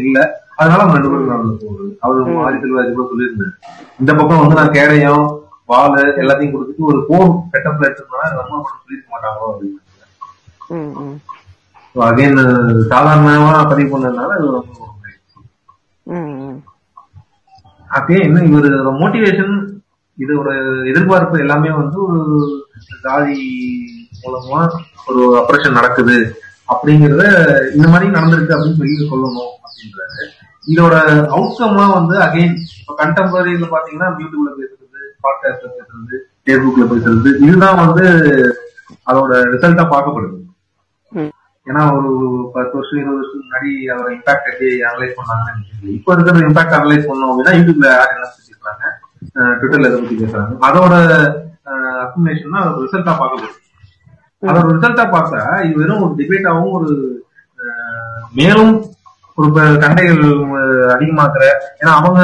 இல்ல அதனால ரெண்டு பேரும் அவரு மாறி செல்வாஜி கூட சொல்லியிருந்தாரு. இந்த பக்கம் வந்து நான் கேடையும் வாழை எல்லாத்தையும் கொடுத்துட்டு ஒரு போர் செட்டப்ல எடுத்துருந்தா நம்ம சொல்லிருக்க மாட்டாங்களோ அப்படின்னு அகைன் சாதாரணமா பதிவு பண்ணதுனால அதே இன்னும் இவரு மோட்டிவேஷன் இதோட எதிர்பார்ப்பு எல்லாமே வந்து ஒரு ஜாதி மூலமா ஒரு ஆபரேஷன் நடக்குது அப்படிங்கறத இந்த மாதிரி நடந்திருக்கு அப்படின்னு சொல்லி சொல்லணும் அப்படின்றது. இதோட அவுட்கம்மா வந்து அகைன் இப்ப கண்டெம்பரரியில பாத்தீங்கன்னா யூடியூப்ல பேசுறது, பாட்காஸ்ட்ல பேசுறது, பேஸ்புக்ல பேசுறது இதுதான் வந்து அதோட ரிசல்ட்டா பார்க்கப்படுது. ஏன்னா ஒரு பத்து வருஷம் இருபது வருஷத்துக்கு முன்னாடி அதோட இம்பாக்ட் அப்படியே அனலைஸ் பண்ணாங்கன்னு சொல்லி இப்ப இருக்கிற இம்பாக்ட் அனலைஸ் பண்ணோம் அப்படின்னா யூடியூப்ல யார் என்ன பேசிருக்காங்க, ட்விட்டர்ல எதை பத்தி பேசுறாங்க அதோட அக்குமுலேஷன்னா அதோட ரிசல்ட்டா பார்க்கப்படுது. அதோட ரிசல்ட்டா பார்த்தா இது வெறும் ஒரு டிபேட்டாவும் ஒரு மேலும் ஒரு கண்டைகள் அதிகமாக்குற. ஏன்னா அவங்க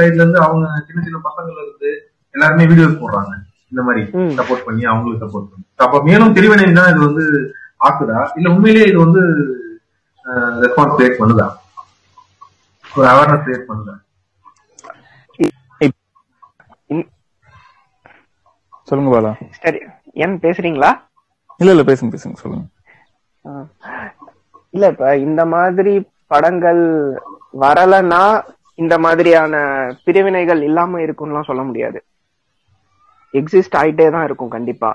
சைட்ல இருந்து அவங்க சின்ன சின்ன பசங்கள்ல இருந்து எல்லாருமே வீடியோஸ் போடுறாங்க இந்த மாதிரி சப்போர்ட் பண்ணி அவங்களுக்கு சப்போர்ட் பண்ணி அப்ப மேலும் தெரிவினைன்னா இது வந்து ஆக்குதா இல்ல உண்மையிலேயே இது வந்து ரெஸ்பான்ஸ் கிரியேட் பண்ணுதா, ஒரு அவேர்னஸ் கிரியேட் பண்ணுதா? சொல்லுங்க பாலா. சரி, ஏன் பேசுறீங்களா? இல்ல இல்ல பேசுங்க பேசுங்க சொல்லுங்க. இல்ல இப்ப இந்த மாதிரி படங்கள் வரலன்னா இந்த மாதிரியான பிரிவினைகள் இல்லாம இருக்கும்லாம் சொல்ல முடியாது. எக்ஸிஸ்ட் ஆயிட்டே தான் இருக்கும் கண்டிப்பா.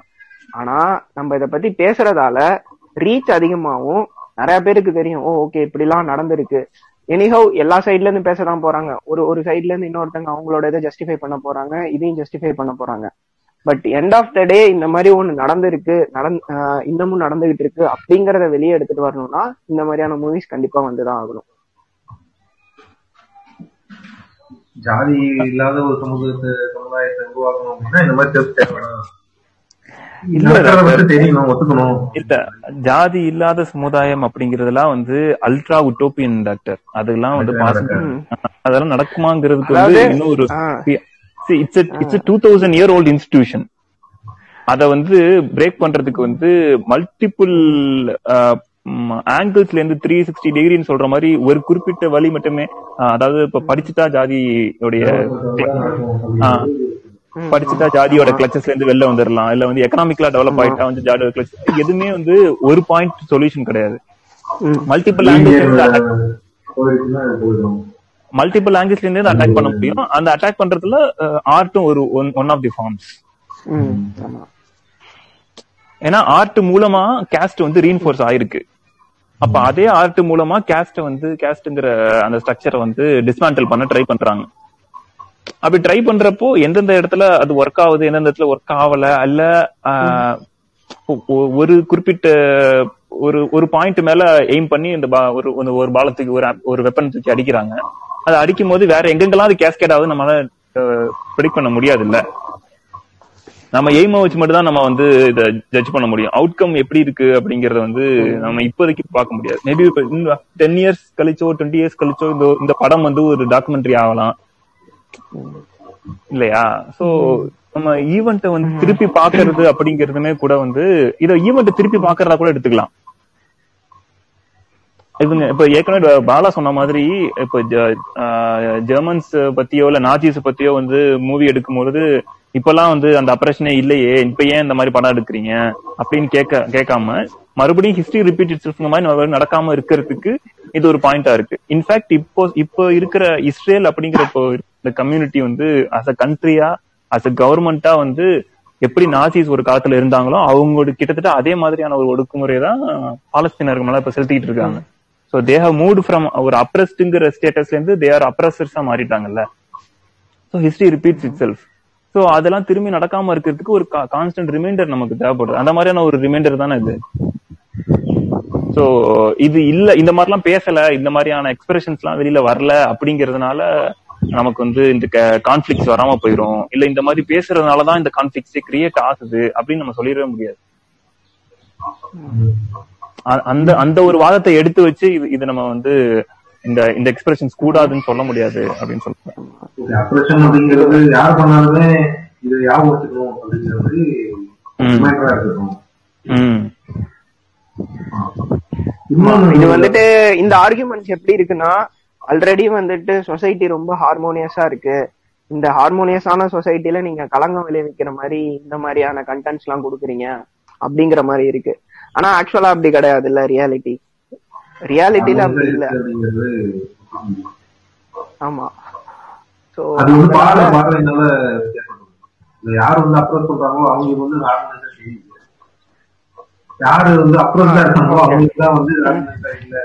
ஆனா நம்ம இத பத்தி பேசுறதால ரீச் அதிகமாகவும் நிறைய பேருக்கு தெரியும். ஓ ஓகே இப்படிலாம் நடந்திருக்கு. எனிஹவ் எல்லா சைட்ல இருந்து பேசதான் போறாங்க. ஒரு ஒரு சைட்ல இருந்து இன்னொருத்தங்க அவங்களோட இதை ஜஸ்டிஃபை பண்ண போறாங்க, இதையும் ஜஸ்டிஃபை பண்ண போறாங்க. But end of the day இந்த மாதிரி ஒண்ணு நடந்திருக்கு, நடந் இன்னமும் நடந்துகிட்டு இருக்கு அப்படிங்கறத வெளியே எடுத்துட்டு வரணும்னா இந்த மாதிரியான மூவிஸ் கண்டிப்பா வந்துதான் ஆகணும். ஜாதி இல்லாத ஒரு சமூகத்தை சமுதாயத்தை உருவாக்கணும் அப்படின்னா இந்த மாதிரி ஜாதி இல்லாத சமுதாயம் அப்படிங்கறதெல்லாம் வந்து அல்ட்ரா உட்டோபியன் டாக்டர். அதெல்லாம் வந்து அதெல்லாம் நடக்குமாங்கிறதுக்கு வந்து இன்னொரு it's it's two thousand year old institution. அத வந்து பிரேக் பண்றதுக்கு வந்து மல்டிபிள் ஆங்கிள்ஸ்ல இருந்து த்ரீ சிக்ஸ்டி டிகிரின்னு சொல்ற மாதிரி ஒரு குறிப்பிட்ட வழி மட்டுமே. அதாவது இப்ப படிச்சுட்டா ஜாதியோடைய படிச்சுட்டா ஜாதியோட கிளச்சஸ்ல இருந்து வெளில வந்துடலாம், இல்ல வந்து எக்கனாமிக்கலா டெவலப் ஆயிட்டா வந்து ஜாதியோட கிளச்சஸ் எதுவுமே வந்து ஒரு பாயிண்ட் சொல்யூஷன் கிடையாது. மல்டிபிள் ஆங்கிள் மல்டிபிள் ஆங்கிள்ஸ்ல இருந்து அட்டாக் பண்ண முடியும். அந்த அட்டாக் பண்றதுல ஆர்ட்டும் ஒரு ஒன் ஆஃப் தி ஃபார்ம்ஸ். ஏன்னா ஆர்ட் மூலமா காஸ்ட் வந்து ரீஇன்ஃபோர்ஸ் ஆயிருக்கு. அப்ப அதே ஆர்ட் மூலமா காஸ்ட் வந்து காஸ்ட்ங்கிற அந்த ஸ்ட்ரக்சரை வந்து டிஸ்மேண்டில் பண்ண ட்ரை பண்றாங்க. அப்படி ட்ரை பண்றப்போ எந்தெந்த இடத்துல அது ஒர்க் ஆகுது, எந்தெந்த இடத்துல ஒர்க் ஆகல, அல்ல ஒரு குறிப்பிட்ட ஒரு ஒரு பாயிண்ட் மேல எய்ம் பண்ணி இந்த ஒரு பாலத்துக்கு ஒரு ஒரு வெப்பன் தூக்கி அடிக்கிறாங்க. அது அடிக்கும் போது வேற எங்கெங்கெல்லாம் அது கேஸ்கேட் ஆகுது நம்மளால ப்ரெடிக்ட் பண்ண முடியாது இல்ல. நம்ம எய்மை வச்சு மட்டும் தான் நம்ம வந்து இதை ஜட்ஜ் பண்ண முடியும். அவுட்கம் எப்படி இருக்கு அப்படிங்கறத வந்து நம்ம இப்போதைக்கு பார்க்க முடியாது. மேபி டென் இயர்ஸ் கழிச்சோ டுவெண்ட்டி இயர்ஸ் கழிச்சோ இந்த படம் வந்து ஒரு டாக்குமெண்ட்ரி ஆகலாம் இல்லையா? சோ நம்ம ஈவெண்ட்டை வந்து திருப்பி பாக்குறது அப்படிங்கறதுமே கூட வந்து இதை ஈவெண்ட் திருப்பி பாக்குறதா கூட எடுத்துக்கலாம். இவங்க இப்ப ஏற்கனவே பாலா சொன்ன மாதிரி இப்ப ஜெர்மன்ஸ் பத்தியோ இல்ல நாஜிஸ் பத்தியோ வந்து மூவி எடுக்கும்போது இப்பெல்லாம் வந்து அந்த அப்ரேஷனே இல்லையே, இப்ப ஏன் இந்த மாதிரி படம் எடுக்கிறீங்க அப்படின்னு கேட்க கேட்காம மறுபடியும் ஹிஸ்டரி ரிப்பீட் இட்ஸ் மாதிரி நடக்காம இருக்கிறதுக்கு இது ஒரு பாயிண்டா இருக்கு. இன்ஃபேக்ட் இப்போ இப்போ இருக்கிற இஸ்ரேல் அப்படிங்கிற இந்த கம்யூனிட்டி வந்து அஸ் அ கண்ட்ரியா அஸ் அ கவர்மெண்டா வந்து எப்படி நாசிஸ் ஒரு காலத்துல இருந்தாங்களோ அவங்களோட கிட்டத்தட்ட அதே மாதிரியான ஒரு ஒடுக்குமுறை தான் பாலஸ்தீனர்கள் மேல இப்ப செலுத்திட்டு இருக்காங்க. So they have moved from our oppressed-ங்கிற ஸ்டேட்டஸ்ல இருந்து they are oppressors-ஆ மாறிட்டாங்கல்ல. So history repeats itself. So அதெல்லாம் திரும்பி நடக்காம இருக்கிறதுக்கு ஒரு கான்ஸ்டன்ட் ரிமைண்டர் நமக்கு தேவைப்படுது. அந்த மாதிரியான ஒரு ரிமைண்டர் தானே இது. ஸோ இது இல்ல, இந்த மாதிரிலாம் பேசல, இந்த மாதிரியான எக்ஸ்பிரஷன்ஸ்லாம் வெளியில வரல அப்படிங்கறதுனால நமக்கு வந்து இந்த கான்ஃபிளிக்ஸ் வராம போயிடும். இல்ல இந்த மாதிரி பேசுறதுனாலதான் இந்த கான்ஃபிளிக்ஸே கிரியேட் ஆகுது அப்படின்னு நம்ம சொல்லிடவே முடியாது. அந்த அந்த ஒரு வாதத்தை எடுத்து வச்சு இது நம்ம வந்து இந்த இந்த எக்ஸ்பிரஷன்ஸ் கூடாதுன்னு சொல்ல முடியாது அப்படின்னு சொல்றேன். யார் பண்ணாலுமே இது யாபத்துக்கும் அப்படிங்கிறது இது வந்துட்டு இந்த ஆர்குமெண்ட்ஸ் எப்படி இருக்குன்னா, ஆல்ரெடி வந்துட்டு சொசைட்டி ரொம்ப ஹார்மோனியஸா இருக்கு. இந்த ஹார்மோனியஸான சொசைட்டில நீங்க களங்கம் விளைவிக்கிற மாதிரி இந்த மாதிரியான கண்டென்ட்ஸ் எல்லாம் கொடுக்குறீங்க அப்படிங்கிற மாதிரி இருக்கு. ஆனா ஆக்சுவலா அப்படி கிடையாது இல்ல, ரியாலிட்டி ரியாலிட்டில அப்படி இல்ல. ஆமா, சோ அது ஒரு பாற பாறனால யார் வந்து அப்ரோச் பண்றாங்களோ அவங்க வந்து ஹார்மோனியஸா செய்யுங்க, யார் வந்து அப்ரோச் பண்றாங்களோ அவங்க தான் வந்து ஹார்மோனியஸா இல்ல.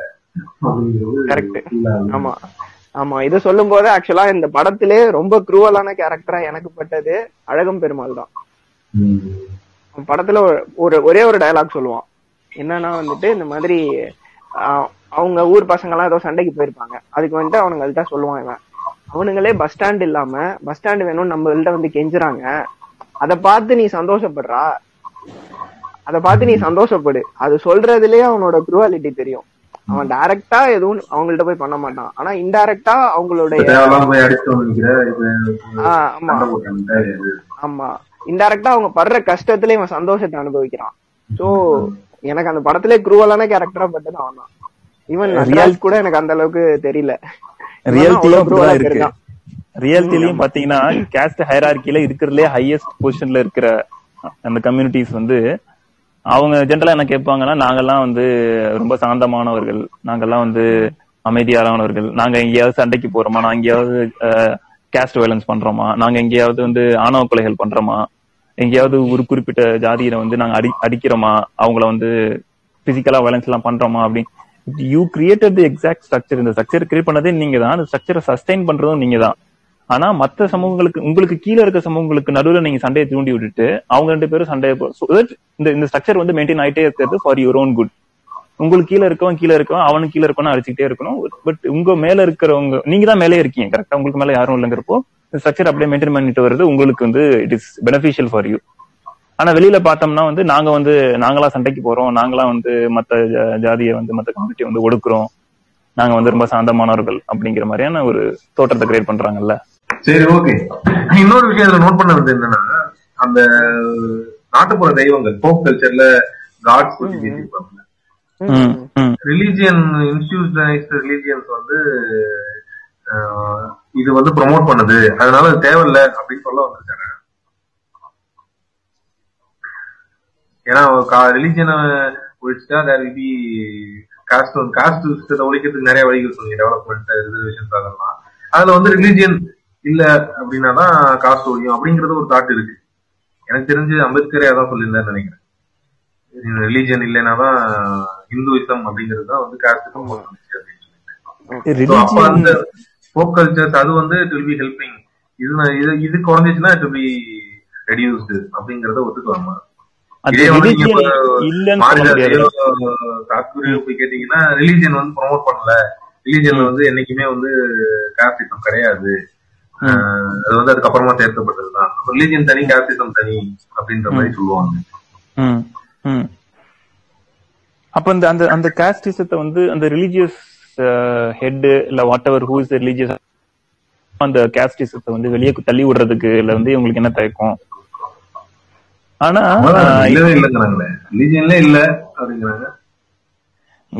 கரெக்ட். ஆமா ஆமா, இத சொல்லும் போது ஆக்சுவலா இந்த படத்திலே ரொம்ப குரூவலான கேரக்டரா எனக்கு பட்டது அழகம் பெருமாள் தான். படத்துல ஒரு ஒரே ஒரு டயலாக் சொல்லுவான், என்னன்னா வந்துட்டு இந்த மாதிரி அவங்க ஊர் பசங்க எல்லாம் ஏதோ சண்டைக்கு போயிருப்பாங்க, அதுக்கு வந்துட்டு அவனுங்கள்ட்ட சொல்லுவான், இவன் அவனுங்களே பஸ் ஸ்டாண்ட் இல்லாம பஸ் ஸ்டாண்ட் வேணும்னு நம்மள்கிட்ட வந்து கெஞ்சுறாங்க, அதை பார்த்து நீ சந்தோஷப்படுறா, அதை பார்த்து நீ சந்தோஷப்படு. அது சொல்றதுலயே அவனோட குரூவாலிட்டி தெரியும். அவன் டைரக்டா எதுவும் அவங்கள்ட்ட போய் பண்ண மாட்டான், ஆனா இன்டைரக்டா அவங்களுடைய இன்டைரக்டா அவங்க படுற கஷ்டத்துல இவன் சந்தோஷத்தை அனுபவிக்கிறான். சோ எனக்கு அந்த படத்திலே குரூவலான கேரக்டரா பட்டது அவன் தான். ஈவன் ரியாலிட்டி கூட எனக்கு அந்த அளவுக்கு தெரியல. ரியாலிட்டிலயும் பாத்தீங்கன்னா கேஸ்ட் ஹையரார்கில இருக்கிறதுலே ஹையஸ்ட் பொசிஷன்ல இருக்கிற அந்த கம்யூனிட்டிஸ் வந்து அவங்க ஜென்ரலா என்ன கேட்பாங்கன்னா, நாங்கெல்லாம் வந்து ரொம்ப சாந்தமானவர்கள், நாங்கெல்லாம் வந்து அமைதியானவர்கள், நாங்க எங்கேயாவது சண்டைக்கு போறோமா, நான் எங்கேயாவது கேஸ்ட் வயலன்ஸ் பண்றோமா, நாங்க எங்கேயாவது வந்து ஆணவ கொலைகள் பண்றோமா, எங்கேயாவது ஒரு குறிப்பிட்ட ஜாதியில வந்து நாங்க அடி அடிக்கிறோமா அவங்கள வந்து பிசிக்கலா வயலன்ஸ் எல்லாம் பண்றோமா அப்படின்னு. You created the exact structure. இந்த ஸ்ட்ரக்சர் கிரியேட் பண்ணதே நீங்க தான், அந்த ஸ்ட்ரக்சரை சஸ்டைன் பண்றதும் நீங்க தான். ஆனா மத்த சமூகங்களுக்கு, உங்களுக்கு கீழே இருக்க சமூகங்களுக்கு நடுவில் நீங்க சண்டையை தூண்டி விட்டுட்டு அவங்க ரெண்டு பேரும் சண்டையை, இந்த ஸ்ட்ரக்சர் வந்து மெயின்டைன் ஆயிட்டே இருக்கிறது ஃபார் யுவர் ஓன் குட். உங்களுக்கு கீழே இருக்கவன் கீழே இருக்கவன் அவனுக்கு கீழே இருக்கவன் அடிச்சுக்கிட்டே இருக்கணும். பட் உங்க மேல இருக்கிறவங்க, நீங்க தான் மேலே இருக்கீங்க கரெக்டா, உங்களுக்கு மேல யாரும் இல்லைங்கிறப்போ இந்த ஸ்ட்ரக்சர் அப்படியே மெயின்டைன் பண்ணிட்டு வருது. உங்களுக்கு வந்து it is beneficial for you. ஆனா வெளியில பார்த்தோம்னா வந்து நாங்க வந்து நாங்களா சண்டைக்கு போறோம், நாங்களா வந்து மத்த ஜாதியை வந்து மத்த கம்யூனிட்டியை வந்து ஒடுக்குறோம், நாங்க வந்து ரொம்ப சாந்தமானவர்கள் அப்படிங்கிற மாதிரியான ஒரு தோற்றத்தை கிரியேட் பண்றாங்கல்ல. சரி, ஓகே. இன்னொரு விஷயம் நோட் பண்ண வந்து என்னன்னா, அந்த நாட்டுப்புற தெய்வங்கள் ஃபோக் கல்ச்சர்ல காட்ஸ் பத்தி பேசிப்பாங்க. ரிலீஜியன் இன்ஸ்டிடியூஷனலைஸ்ட் ரிலீஜியன்ஸ் வந்து இது வந்து ப்ரமோட் பண்ணுது, அதனால அது தேவையில்ல அப்படின்னு சொல்ல வந்திருக்காங்க. ஏன்னா ரிலீஜியனை ஒழிச்சுட்டா there will be caste caste சிஸ்டத்தை ஒழிக்கிறதுக்கு நிறைய வழிகள் சொல்லுங்க, டெவலப்மெண்ட் ரிசர்வேஷன் அதெல்லாம். அதுல வந்து ரிலீஜியன் இல்ல அப்படின்னாதான் காஸ்ட் ஒழியும் அப்படிங்கறது ஒரு தாட் இருக்கு. எனக்கு தெரிஞ்சு அம்பேத்கரே அதான் சொல்லியிருந்தாரு நினைக்கிறேன். ரிலீஜியன் இல்லைனாதான் ஹிந்துவிசம் அப்படிங்கறதுதான் வந்து காஸ்டுக்கும் அப்படின்னு ஃபோக் கல்ச்சர்ஸ் அது வந்து இட் வில் பி ஹெல்பிங். இது இது குறைஞ்சிச்சுன்னா இட் வில் பி ரெடியூஸ்டு அப்படிங்கறத ஒத்துக்கலாமா? இதே வந்து போய் கேட்டீங்கன்னா ரிலீஜியன் வந்து ப்ரமோட் பண்ணல, ரிலீஜியன்ல வந்து என்னைக்குமே வந்து காஸ்டிசம் கிடையாது, அது வந்து அதுக்கப்புறமா சேர்க்கப்பட்டதுதான். ரிலீஜியன் தனி, கேபிசம் தனி அப்படின்ற மாதிரி சொல்லுவாங்க. அப்ப அந்த அந்த காஸ்டிசத்தை வந்து அந்த ரிலீஜியஸ் ஹெட் இல்ல whatever who is religious அந்த காஸ்டிசத்தை வந்து வெளியே தள்ளி விடுறதுக்கு இல்ல வந்து இவங்களுக்கு என்ன தயக்கம்? ஆனா இல்லவே இல்லங்கறாங்களே, ரிலீஜியன்ல இல்ல அப்படிங்கறாங்க.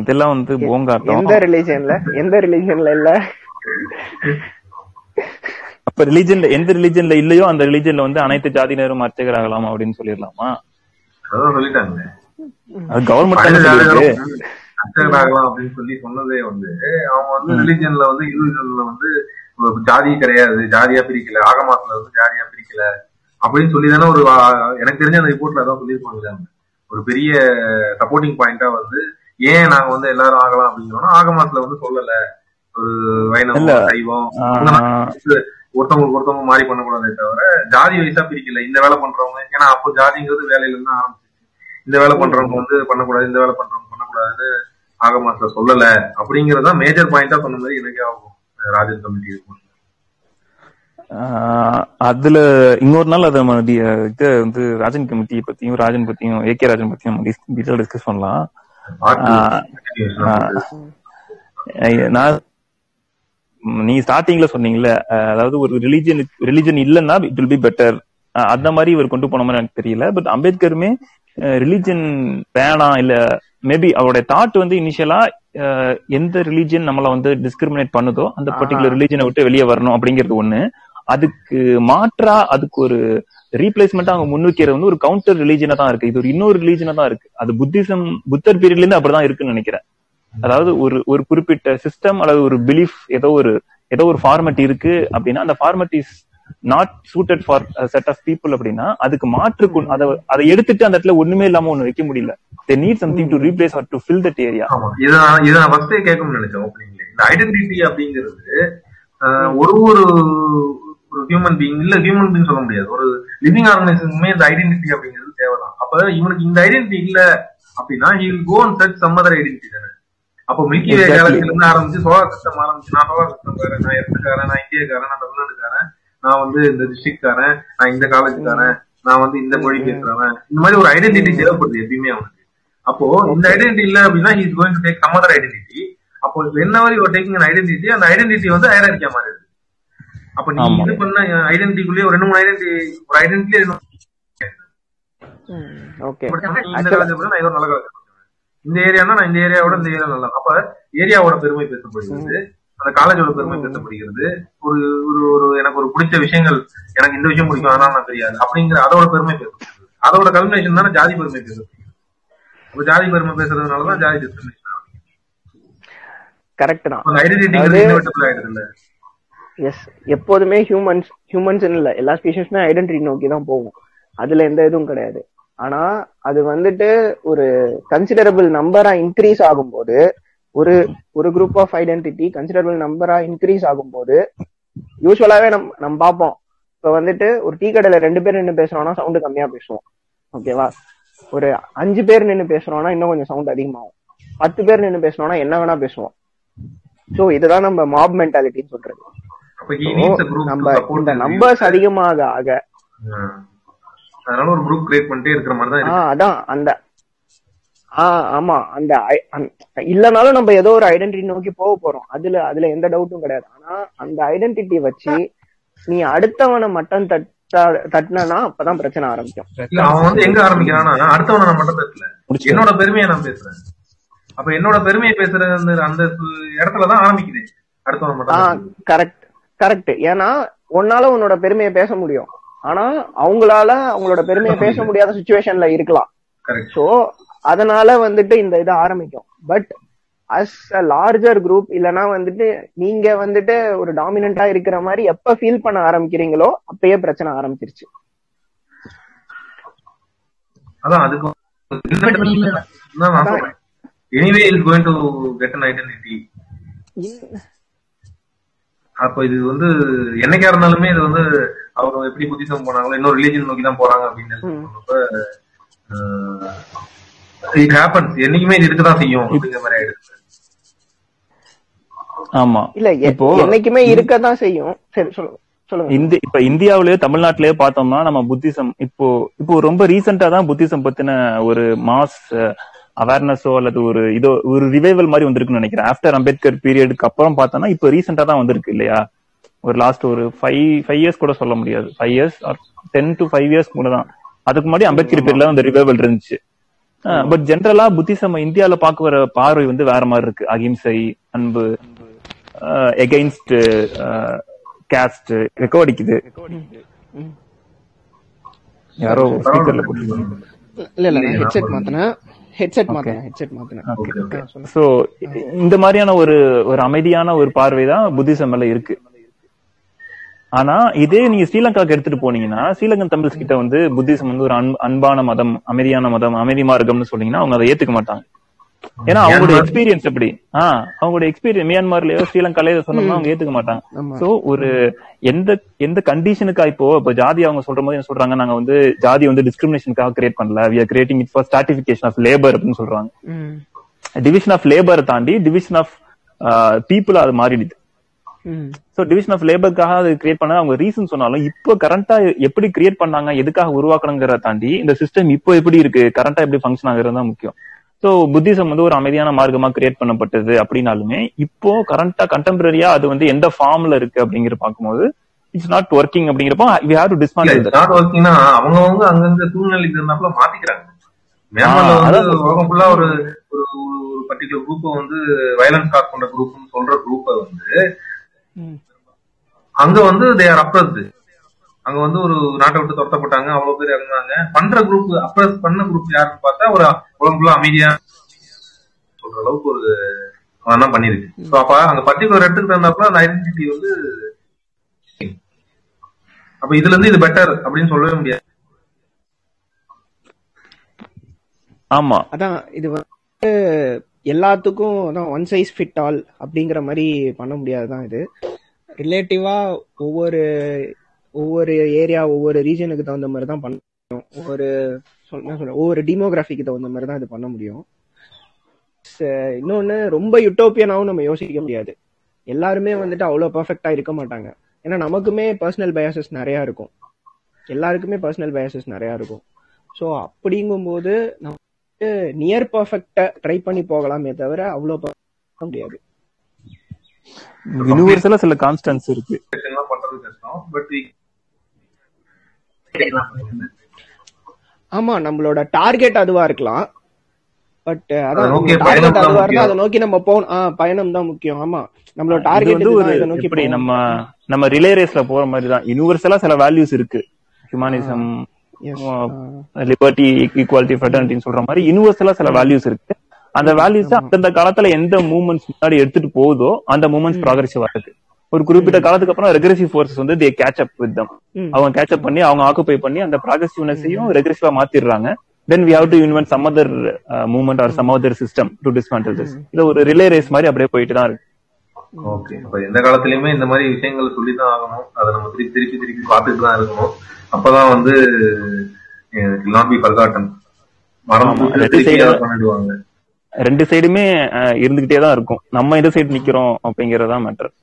இதெல்லாம் வந்து போங்காட்டம். எந்த ரிலீஜியன்ல எந்த ரிலீஜியன்ல இல்ல? அப்ப ரிலீஜியன்ல எந்த ரிலீஜியன்ல இல்லையோ அந்த ரிலீஜியன்ல வந்து அனைத்து ஜாதியினரும் அர்ச்சகராகலாம் அப்படின்னு சொல்லிடலாமா? அதான் சொல்லிட்டாங்க. அர்ச்சகராகலாம் அப்படின்னு சொல்லி சொன்னதே வந்து அவங்க வந்து ரிலீஜியன்ல வந்து இந்துவிசம்ல வந்து ஜாதி கிடையாது, ஜாதியா பிரிக்கல, ஆகமத்துல வந்து ஜாதியா பிரிக்கல அப்படின்னு சொல்லிதானே ஒரு எனக்கு தெரிஞ்ச அந்த ரிப்போர்ட்ல அதான் சொல்லியிருப்பாங்க. ஒரு பெரிய சப்போர்ட்டிங் பாயிண்டா வந்து ஏன் நாங்க வந்து எல்லாரும் ஆகலாம் அப்படிங்கிறோம்னா ஆகமத்துல வந்து சொல்லல, ஒரு வைணவம் சைவம் ஒருத்தவங்களுக்கு ஒருத்தவங்க மாறி பண்ணக்கூடாதே தவிர ஜாதி வயசா பிரிக்கல. இந்த வேலை பண்றவங்க ஏன்னா அப்போ ஜாதிங்கிறது வேலையில இருந்து ஆரம்பிச்சு இந்த வேலை பண்றவங்க வந்து பண்ணக்கூடாது, இந்த வேலை பண்றவங்க பண்ணக்கூடாதுன்னு ஆகமத்துல சொல்லல அப்படிங்கறதா மேஜர் பாயிண்டா சொன்ன மாதிரி எனக்கு ஆகும் ராஜன் கமிட்டி இருக்கும். அதுல இன்னொரு நாள் அதை இதை வந்து ராஜன் கமிட்டியை பத்தியும் ராஜன் பத்தியும் ஏ கே ராஜன் பத்தியும் டீட்டெயில் டிஸ்கஸ் பண்ணலாம். நான் நீ ஸ்டார்டிங்ல சொன்னீங்கல்ல, அதாவது ஒரு ரிலீஜியன் ரிலீஜன் இல்லைன்னா இட் வில் பி பெட்டர், அந்த மாதிரி இவர் கொண்டு போன மாதிரி எனக்கு தெரியல. பட் அம்பேத்கருமே ரிலீஜியன் வேணாம் இல்ல மேபி அவருடைய தாட் வந்து இனிஷியலா எந்த ரிலீஜியன் நம்மள வந்து டிஸ்கிரிமினேட் பண்ணுதோ அந்த பர்டிகுலர் ரிலீஜனை விட்டு வெளியே வரணும் அப்படிங்கிறது ஒண்ணு. அதுக்கு மாற்றா அதுக்கு ஒரு ரீப்ளேஸ்மெண்டா அவங்க முன்வைக்கிறது வந்து ஒரு கவுண்டர் ரிலீஜனா தான் இருக்கு. இது ஒரு இன்னொரு ரிலீஜனா தான் இருக்கு. அது புத்திசம் புத்தர் பீரியட்ல இருந்து அப்படிதான் இருக்குன்னு நினைக்கிறேன். அதாவது ஒரு ஒரு குறிப்பிட்ட சிஸ்டம் அல்லது ஒரு பிலீஃப் ஏதோ ஒரு ஏதோ ஒரு ஃபார்மட் இருக்கு அப்படின்னா அந்த format is not suited for set of people அப்படின்னா அதுக்கு மாற்று அதை அதை எடுத்துட்டு அந்த இடத்துல ஒண்ணுமே இல்லாம ஒண்ணு வைக்க முடியல. They need something to replace or to fill that area. இத இத நான் ஃபர்ஸ்ட் கேட்கணும்னு நினைச்சேன் ஓபனிங்ல. இந்த ஐடென்டிட்டி அப்படிங்கிறது ஒரு ஒரு ஹியூமன் பீயிங் இல்ல ஹியூமன் பீயிங் சொல்ல முடியாது, ஒரு லிவிங் ஆர்கனைசேஷனுமே இந்த ஐடென்டிட்டி அப்படிங்கிறது தேவைதான். அப்ப இவனுக்கு இந்த ஐடென்டிட்டி இல்ல அப்படின்னா he will go and search some other identity தானே. அப்போ மில்கி வே கேலக்சில இருந்து ஆரம்பிச்சு சோலார் சிஸ்டம் ஆரம்பிச்சு நான் சோலார் சிஸ்டம் காரன், நான் எர்த்துக்காரன், நான் இந்தியாக்காரன், நான் தமிழ்நாடுக்காரன், நான் வந்து இந்த டிஸ்ட்ரிக்ட்காரன், நான் இந்த காலேஜ்காரன், நான் வந்து இந்த மொழி பேசுறவன், இந்த மாதிரி ஒரு ஐடென்டிட்டி தேவைப்படுது எப்பயுமே அவனுக்கு. அப்போ இந்த ஐடென்டிட்டி இல்ல அப்படின்னா he is going to take some other identity. அப்போ என்ன மாதிரி ஒரு டேக்கிங் an identity, அந்த ஐடென்டிட்டி வந்து ஹையரார்க்கியா மாறிடுது. அப்ப நீ இது பண்ண ஐடென்டிட்டிக்குள்ளே ஒரு ரெண்டு மூணு ஐடென்டிட்டி ஒரு ஐடென்டிட்டியே ஓகே இந்த காலேஜ் போனா நான் நல்ல காலேஜ், இந்த ஏரியானா நான் இந்த ஏரியாவோட இந்த ஏரியா நல்லா. அப்ப ஏரியாவோட பெருமை பேசப்படுகிறது, அந்த காலேஜோட பெருமை பேசப்படுகிறது, ஒரு ஒரு எனக்கு ஒரு பிடிச்ச விஷயங்கள் எனக்கு இந்த விஷயம் பிடிக்கும் ஆனா நான் தெரியாது அப்படிங்கிற அதோட பெருமை பேசப்படுகிறது. அதோட கல்மினேஷன் தானே ஜாதி பெருமை பேசப்படுகிறது. அப்ப ஜாதி பெருமை பேசுறதுனாலதான் ஜாதி டிஸ்கிரிமினேஷன் ஆகுது. கரெக்ட் தான். ஐடென்டிட்டி ஆயிடுதுல்ல. எஸ், எப்போதுமே ஹியூமன்ஸ் ஹியூமன்ஸ் இல்ல எல்லா ஸ்பீஷீஸ்மே ஐடென்டிட்டி நோக்கி தான் போகும், அதுல எந்த இதுவும் கிடையாது. ஆனா அது வந்துட்டு ஒரு கன்சிடரபிள் நம்பரா இன்க்ரீஸ் ஆகும்போது ஒரு ஒரு குரூப் ஆஃப் ஐடென்டிட்டி கன்சிடரபிள் நம்பரா இன்க்ரீஸ் ஆகும்போது யூஸ்வலாவே நம் நம்ம பார்ப்போம். இப்ப வந்துட்டு ஒரு டீ கடையில ரெண்டு பேர் நின்று பேசுறோம்னா சவுண்டு கம்மியா பேசுவோம், ஓகேவா? ஒரு அஞ்சு பேர் நின்று பேசுறோம்னா இன்னும் கொஞ்சம் சவுண்ட் அதிகமாகும், பத்து பேர் நின்று பேசுறோம்னா என்ன வேணா பேசுவோம். சோ இதுதான் நம்ம மாப் மென்டாலிட்டின்னு சொல்றது. நம்ம இந்த நம்பர்ஸ் அதிகமாக ஆக அதனால ஒரு குரூப் கிரியேட் பண்ணிட்டே இருக்கிற மாதிரி தான் இருக்கு. அதான் அந்த ஆ ஆமா அந்த இல்லனாலும் நம்ம ஏதோ ஒரு ஐடென்டிட்டி நோக்கி போக போறோம், அதுல அதுல எந்த டவுட்டும் கிடையாது. ஆனா அந்த ஐடென்டிட்டி வச்சு நீ அடுத்தவனை மட்டும் தட்டினா அப்பதான் பிரச்சனை ஆரம்பிக்கும். அவன் வந்து எங்க ஆரம்பிக்கிறான்னா அடுத்தவனை நான் மட்டும் தட்டல, என்னோட பெருமையை நான் பேசுறேன். அப்ப என்னோட பெருமையை பேசுற அந்த இடத்துலதான் ஆரம்பிக்குது அடுத்தவனை மட்டும். Correct correct. ஏன்னா உன்னால உன்னோட பெருமையை பேச முடியும், ஆனா அவங்களால அவங்களோட பெருமையை பேச முடியாத சுச்சுவேஷன்ல இருக்கலாம். சோ அதனால வந்துட்டு இந்த இதை ஆரம்பிக்கும். But as a larger group இல்லைன்னா வந்துட்டு நீங்க வந்துட்டு ஒரு டாமினண்டா இருக்கிற மாதிரி எப்ப ஃபீல் பண்ண ஆரம்பிக்கிறீங்களோ அப்பயே பிரச்சனை ஆரம்பிச்சிருச்சு. அதான் அதுக்கு anyway is going to get an identity. அப்போ இது வந்து என்னைக்கா இருந்தாலுமே இது வந்து அவங்க எப்படி புத்திசம் போனாங்களோ இன்னொரு ரிலீஜன் நோக்கி தான் போறாங்க அப்படின்னு சொல்லுங்க. இந்தி இப்ப இந்தியாவிலேயே தமிழ்நாட்டிலேயே பார்த்தோம்னா நம்ம புத்திசம் இப்போ இப்போ ரொம்ப ரீசெண்டா தான் புத்திசம் பத்தின ஒரு மாஸ் அவேர்னஸோ அல்லது ஒரு இதோ ஒரு ரிவைவல் மாதிரி வந்திருக்குன்னு நினைக்கிறேன். ஆஃப்டர் அம்பேத்கர் பீரியடுக்கு அப்புறம் பார்த்தோம்னா இப்போ ரீசெண்டா தான் வந்திருக்கு இல்லையா? ஒரு லாஸ்ட் ஒரு ஃபைவ் ஃபைவ் இயர்ஸ் கூட சொல்ல முடியாது, five years ten to five years கூட தான். அதுக்கு முன்னாடி அம்பேத்கர் பீரியட்ல அந்த ரிவைவல் இருந்துச்சு. பட் ஜென்ரலா புத்திசம் இந்தியாவில பாக்குற பார்வை வந்து வேற மாதிரி இருக்கு. அகிம்சை, அன்பு, எகைன்ஸ்ட் காஸ்ட், ரெக்கார்டிக்குது. யாரோ ஸ்பீக்கர்ல போட்டுருக்காங்க. இல்ல இல்ல ஹெட்செட் மாத்தனா ஹெட்செட் மாத்தனா ஹெட்செட் மாத்தனா சோ இந்த மாதிரியான ஒரு ஒரு அமைதியான ஒரு பார்வை தான் புத்திசம் மேல இருக்கு. ஆனா இதே நீங்க ஸ்ரீலங்காவுக்கு எடுத்துட்டு போனீங்கன்னா ஸ்ரீலங்கன் தமிழ்ஸ் கிட்ட வந்து புத்திசம் வந்து ஒரு அன்பான மதம், அமைதியான மதம், அமைதி மார்க்கம்னு சொன்னீங்கன்னா அவங்க அதை ஏத்துக்க மாட்டாங்க. ஏன்னா அவங்களோட எக்ஸ்பீரியன்ஸ் எப்படி ஆஹ் அவங்களோட எக்ஸ்பீரியன்ஸ் மியான்மர்லயோ ஸ்ரீலங்காலயோ சொன்னோம்னா அவங்க ஏத்துக்க மாட்டாங்க. சோ ஒரு எந்த எந்த கண்டிஷனுக்கா இப்போ இப்போ ஜாதி அவங்க சொல்ற மாதிரி என்ன சொல்றாங்க, நாங்க வந்து ஜாதி வந்து டிஸ்கிரிமினேஷனுக்காக கிரியேட் பண்ணல, we are creating it for stratification of labour அப்படின்னு சொல்றாங்க. டிவிஷன் ஆஃப் லேபர் தாண்டி டிவிஷன் ஆஃப் பீப்புள் அது மாறிடுது. சோ டிவிஷன் ஆஃப் லேபருக்காக அது கிரியேட் பண்ண அவங்க ரீசன் சொன்னாலும் இப்போ கரண்டா எப்படி கிரியேட் பண்ணாங்க, எதுக்காக உருவாக்கணுங்கிறத தாண்டி இந்த சிஸ்டம் இப்போ எப்படி இருக்கு, கரண்டா எப்படி ஃபங்க்ஷன் ஆகுறது தான் முக்கியம். சோ புத்திசம் வந்து ஒரு அமைதியான மார்க்கமா கிரியேட் பண்ணப்பட்டது அப்படின்னாலுமே இப்போ கரண்டா கண்டெம்பரரியா அது வந்து எந்த ஃபார்ம்ல இருக்கு அப்படிங்கிற பாக்கும்போது இட்ஸ் நாட் ஒர்க்கிங் அப்படிங்கிறப்போ we have to dismantle it. Not ஒர்க்கிங்னா அவங்கவங்க அங்கங்க சூழ்நிலைக்கு தகுந்தாப்புல மாத்திக்கிறாங்க. மேமால வந்து உலகம் ஃபுல்லா ஒரு ஒரு பர்டிகுலர் குரூப் வந்து வயலன்ஸ் காஸ் பண்ற குரூப்னு சொல்ற குரூப்பை வந்து அங்க வந்து தே ஆர் அப்ரஸ்டு. அங்க வந்து ஒரு நாட்டை விட்டு துரத்தப்பட்டாங்க, அவ்வளவு பேர் இறந்தாங்க. பண்ற குரூப் அப்ரஸ் பண்ண குரூப் யாருன்னு பார்த்தா ஒரு உலகக்குள்ள அமைதியா சொல்ற அளவுக்கு ஒரு அதெல்லாம் பண்ணிருக்கு. ஸோ அப்ப அங்க பர்டிகுலர் இடத்துக்கு தகுந்தாப்புல அந்த ஐடென்டிட்டி வந்து அப்ப இதுல இருந்து இது பெட்டர் அப்படின்னு சொல்லவே முடியாது. ஆமா, அதான் இது வந்து எல்லாத்துக்கும் அதான் ஒன் சைஸ் ஃபிட் ஆல் அப்படிங்கிற மாதிரி பண்ண முடியாதுதான். இது ரிலேட்டிவா ஒவ்வொரு ஒவ்வொரு ஏரியா ஒவ்வொரு ரீஜனுக்கு தகுந்த மாதிரி தான் பண்ண முடியும். ஒவ்வொரு என்ன சொல்ல ஒவ்வொரு டிமோகிராஃபிக்கு தகுந்த மாதிரி தான் இது பண்ண முடியும். இன்னொன்னு ரொம்ப யூட்டோப்பியனாவும் நம்ம யோசிக்க முடியாது. எல்லாருமே வந்துட்டு அவ்வளோ பர்ஃபெக்டா இருக்க மாட்டாங்க. ஏன்னா நமக்குமே பர்சனல் பயாசஸ் நிறையா இருக்கும், எல்லாருக்குமே பர்சனல் பயாசஸ் நிறையா இருக்கும். ஸோ அப்படிங்கும்போது நம்ம நியர் பர்ஃபெக்டா ட்ரை பண்ணி போகலாமே தவிர அவ்வளோ பர்ஃபெக்ட் முடியாது. யூனிவர்சலா சில கான்ஸ்டன்ஸ் இருக்கு. ஆமா, நம்மளோட டார்கெட் அதுவா இருக்கலாம். பட் டார்கெட் அதுவா இருந்தா அதை நோக்கி நம்ம போன பயணம் தான் முக்கியம். ஆமா, நம்மளோட டார்கெட் இதை நோக்கி இப்படி நம்ம நம்ம ரிலே ரேஸ்ல போற மாதிரி தான். யூனிவர்சலா சில வேல்யூஸ் இருக்கு, ஹியூமனிசம், லிபர்ட்டி, ஈக்குவாலிட்டி, ஃப்ரெட்டர்னிட்டின்னு சொல்ற மாதிரி யூனிவர்சலா சில வேல்யூஸ் இருக்கு. அந்த வேல்யூஸ் அந்தந்த காலத்துல எந்த மூவ்மெண்ட்ஸ் முன்னாடி எடுத்துட்டு போகுதோ அந்த மூவ்மெண்ட்ஸ் ப்ராக்ரெசிவா இருக்கு. ஒரு குறிப்பிட்ட காலத்துக்கு அப்புறம் ரெக்ரெசிவ் ஃபோர்ஸஸ் வந்து தே கேட்ச் அப் வித் தம். அவங்க கேட்ச் அப் பண்ணி அவங்க ஆக்குபை பண்ணி அந்த ப்ராக்ரெசிவ்னஸையும் ரெக்ரெசிவா மாத்திடுறாங்க. Then we have to invent some other movement or some other system to dismantle this. இது ஒரு ரிலே ரேஸ் மாதிரி அப்படியே போயிட்டு தான் இருக்கு. ஓகே, இப்போ எந்த காலத்திலயுமே இந்த மாதிரி விஷயங்கள் சொல்லிதான் ஆகணும். அதை நம்ம திருப்பி திருப்பி திருப்பி பார்த்துட்டு தான் இருக்கணும். அப்பதான் வந்து ரெண்டு சைடுமே இருந்துகிட்டே தான் இருக்கும். நம்ம எந்த சைடு நிக்கிறோம் அப்படிங்கறதான் மேட்டர்.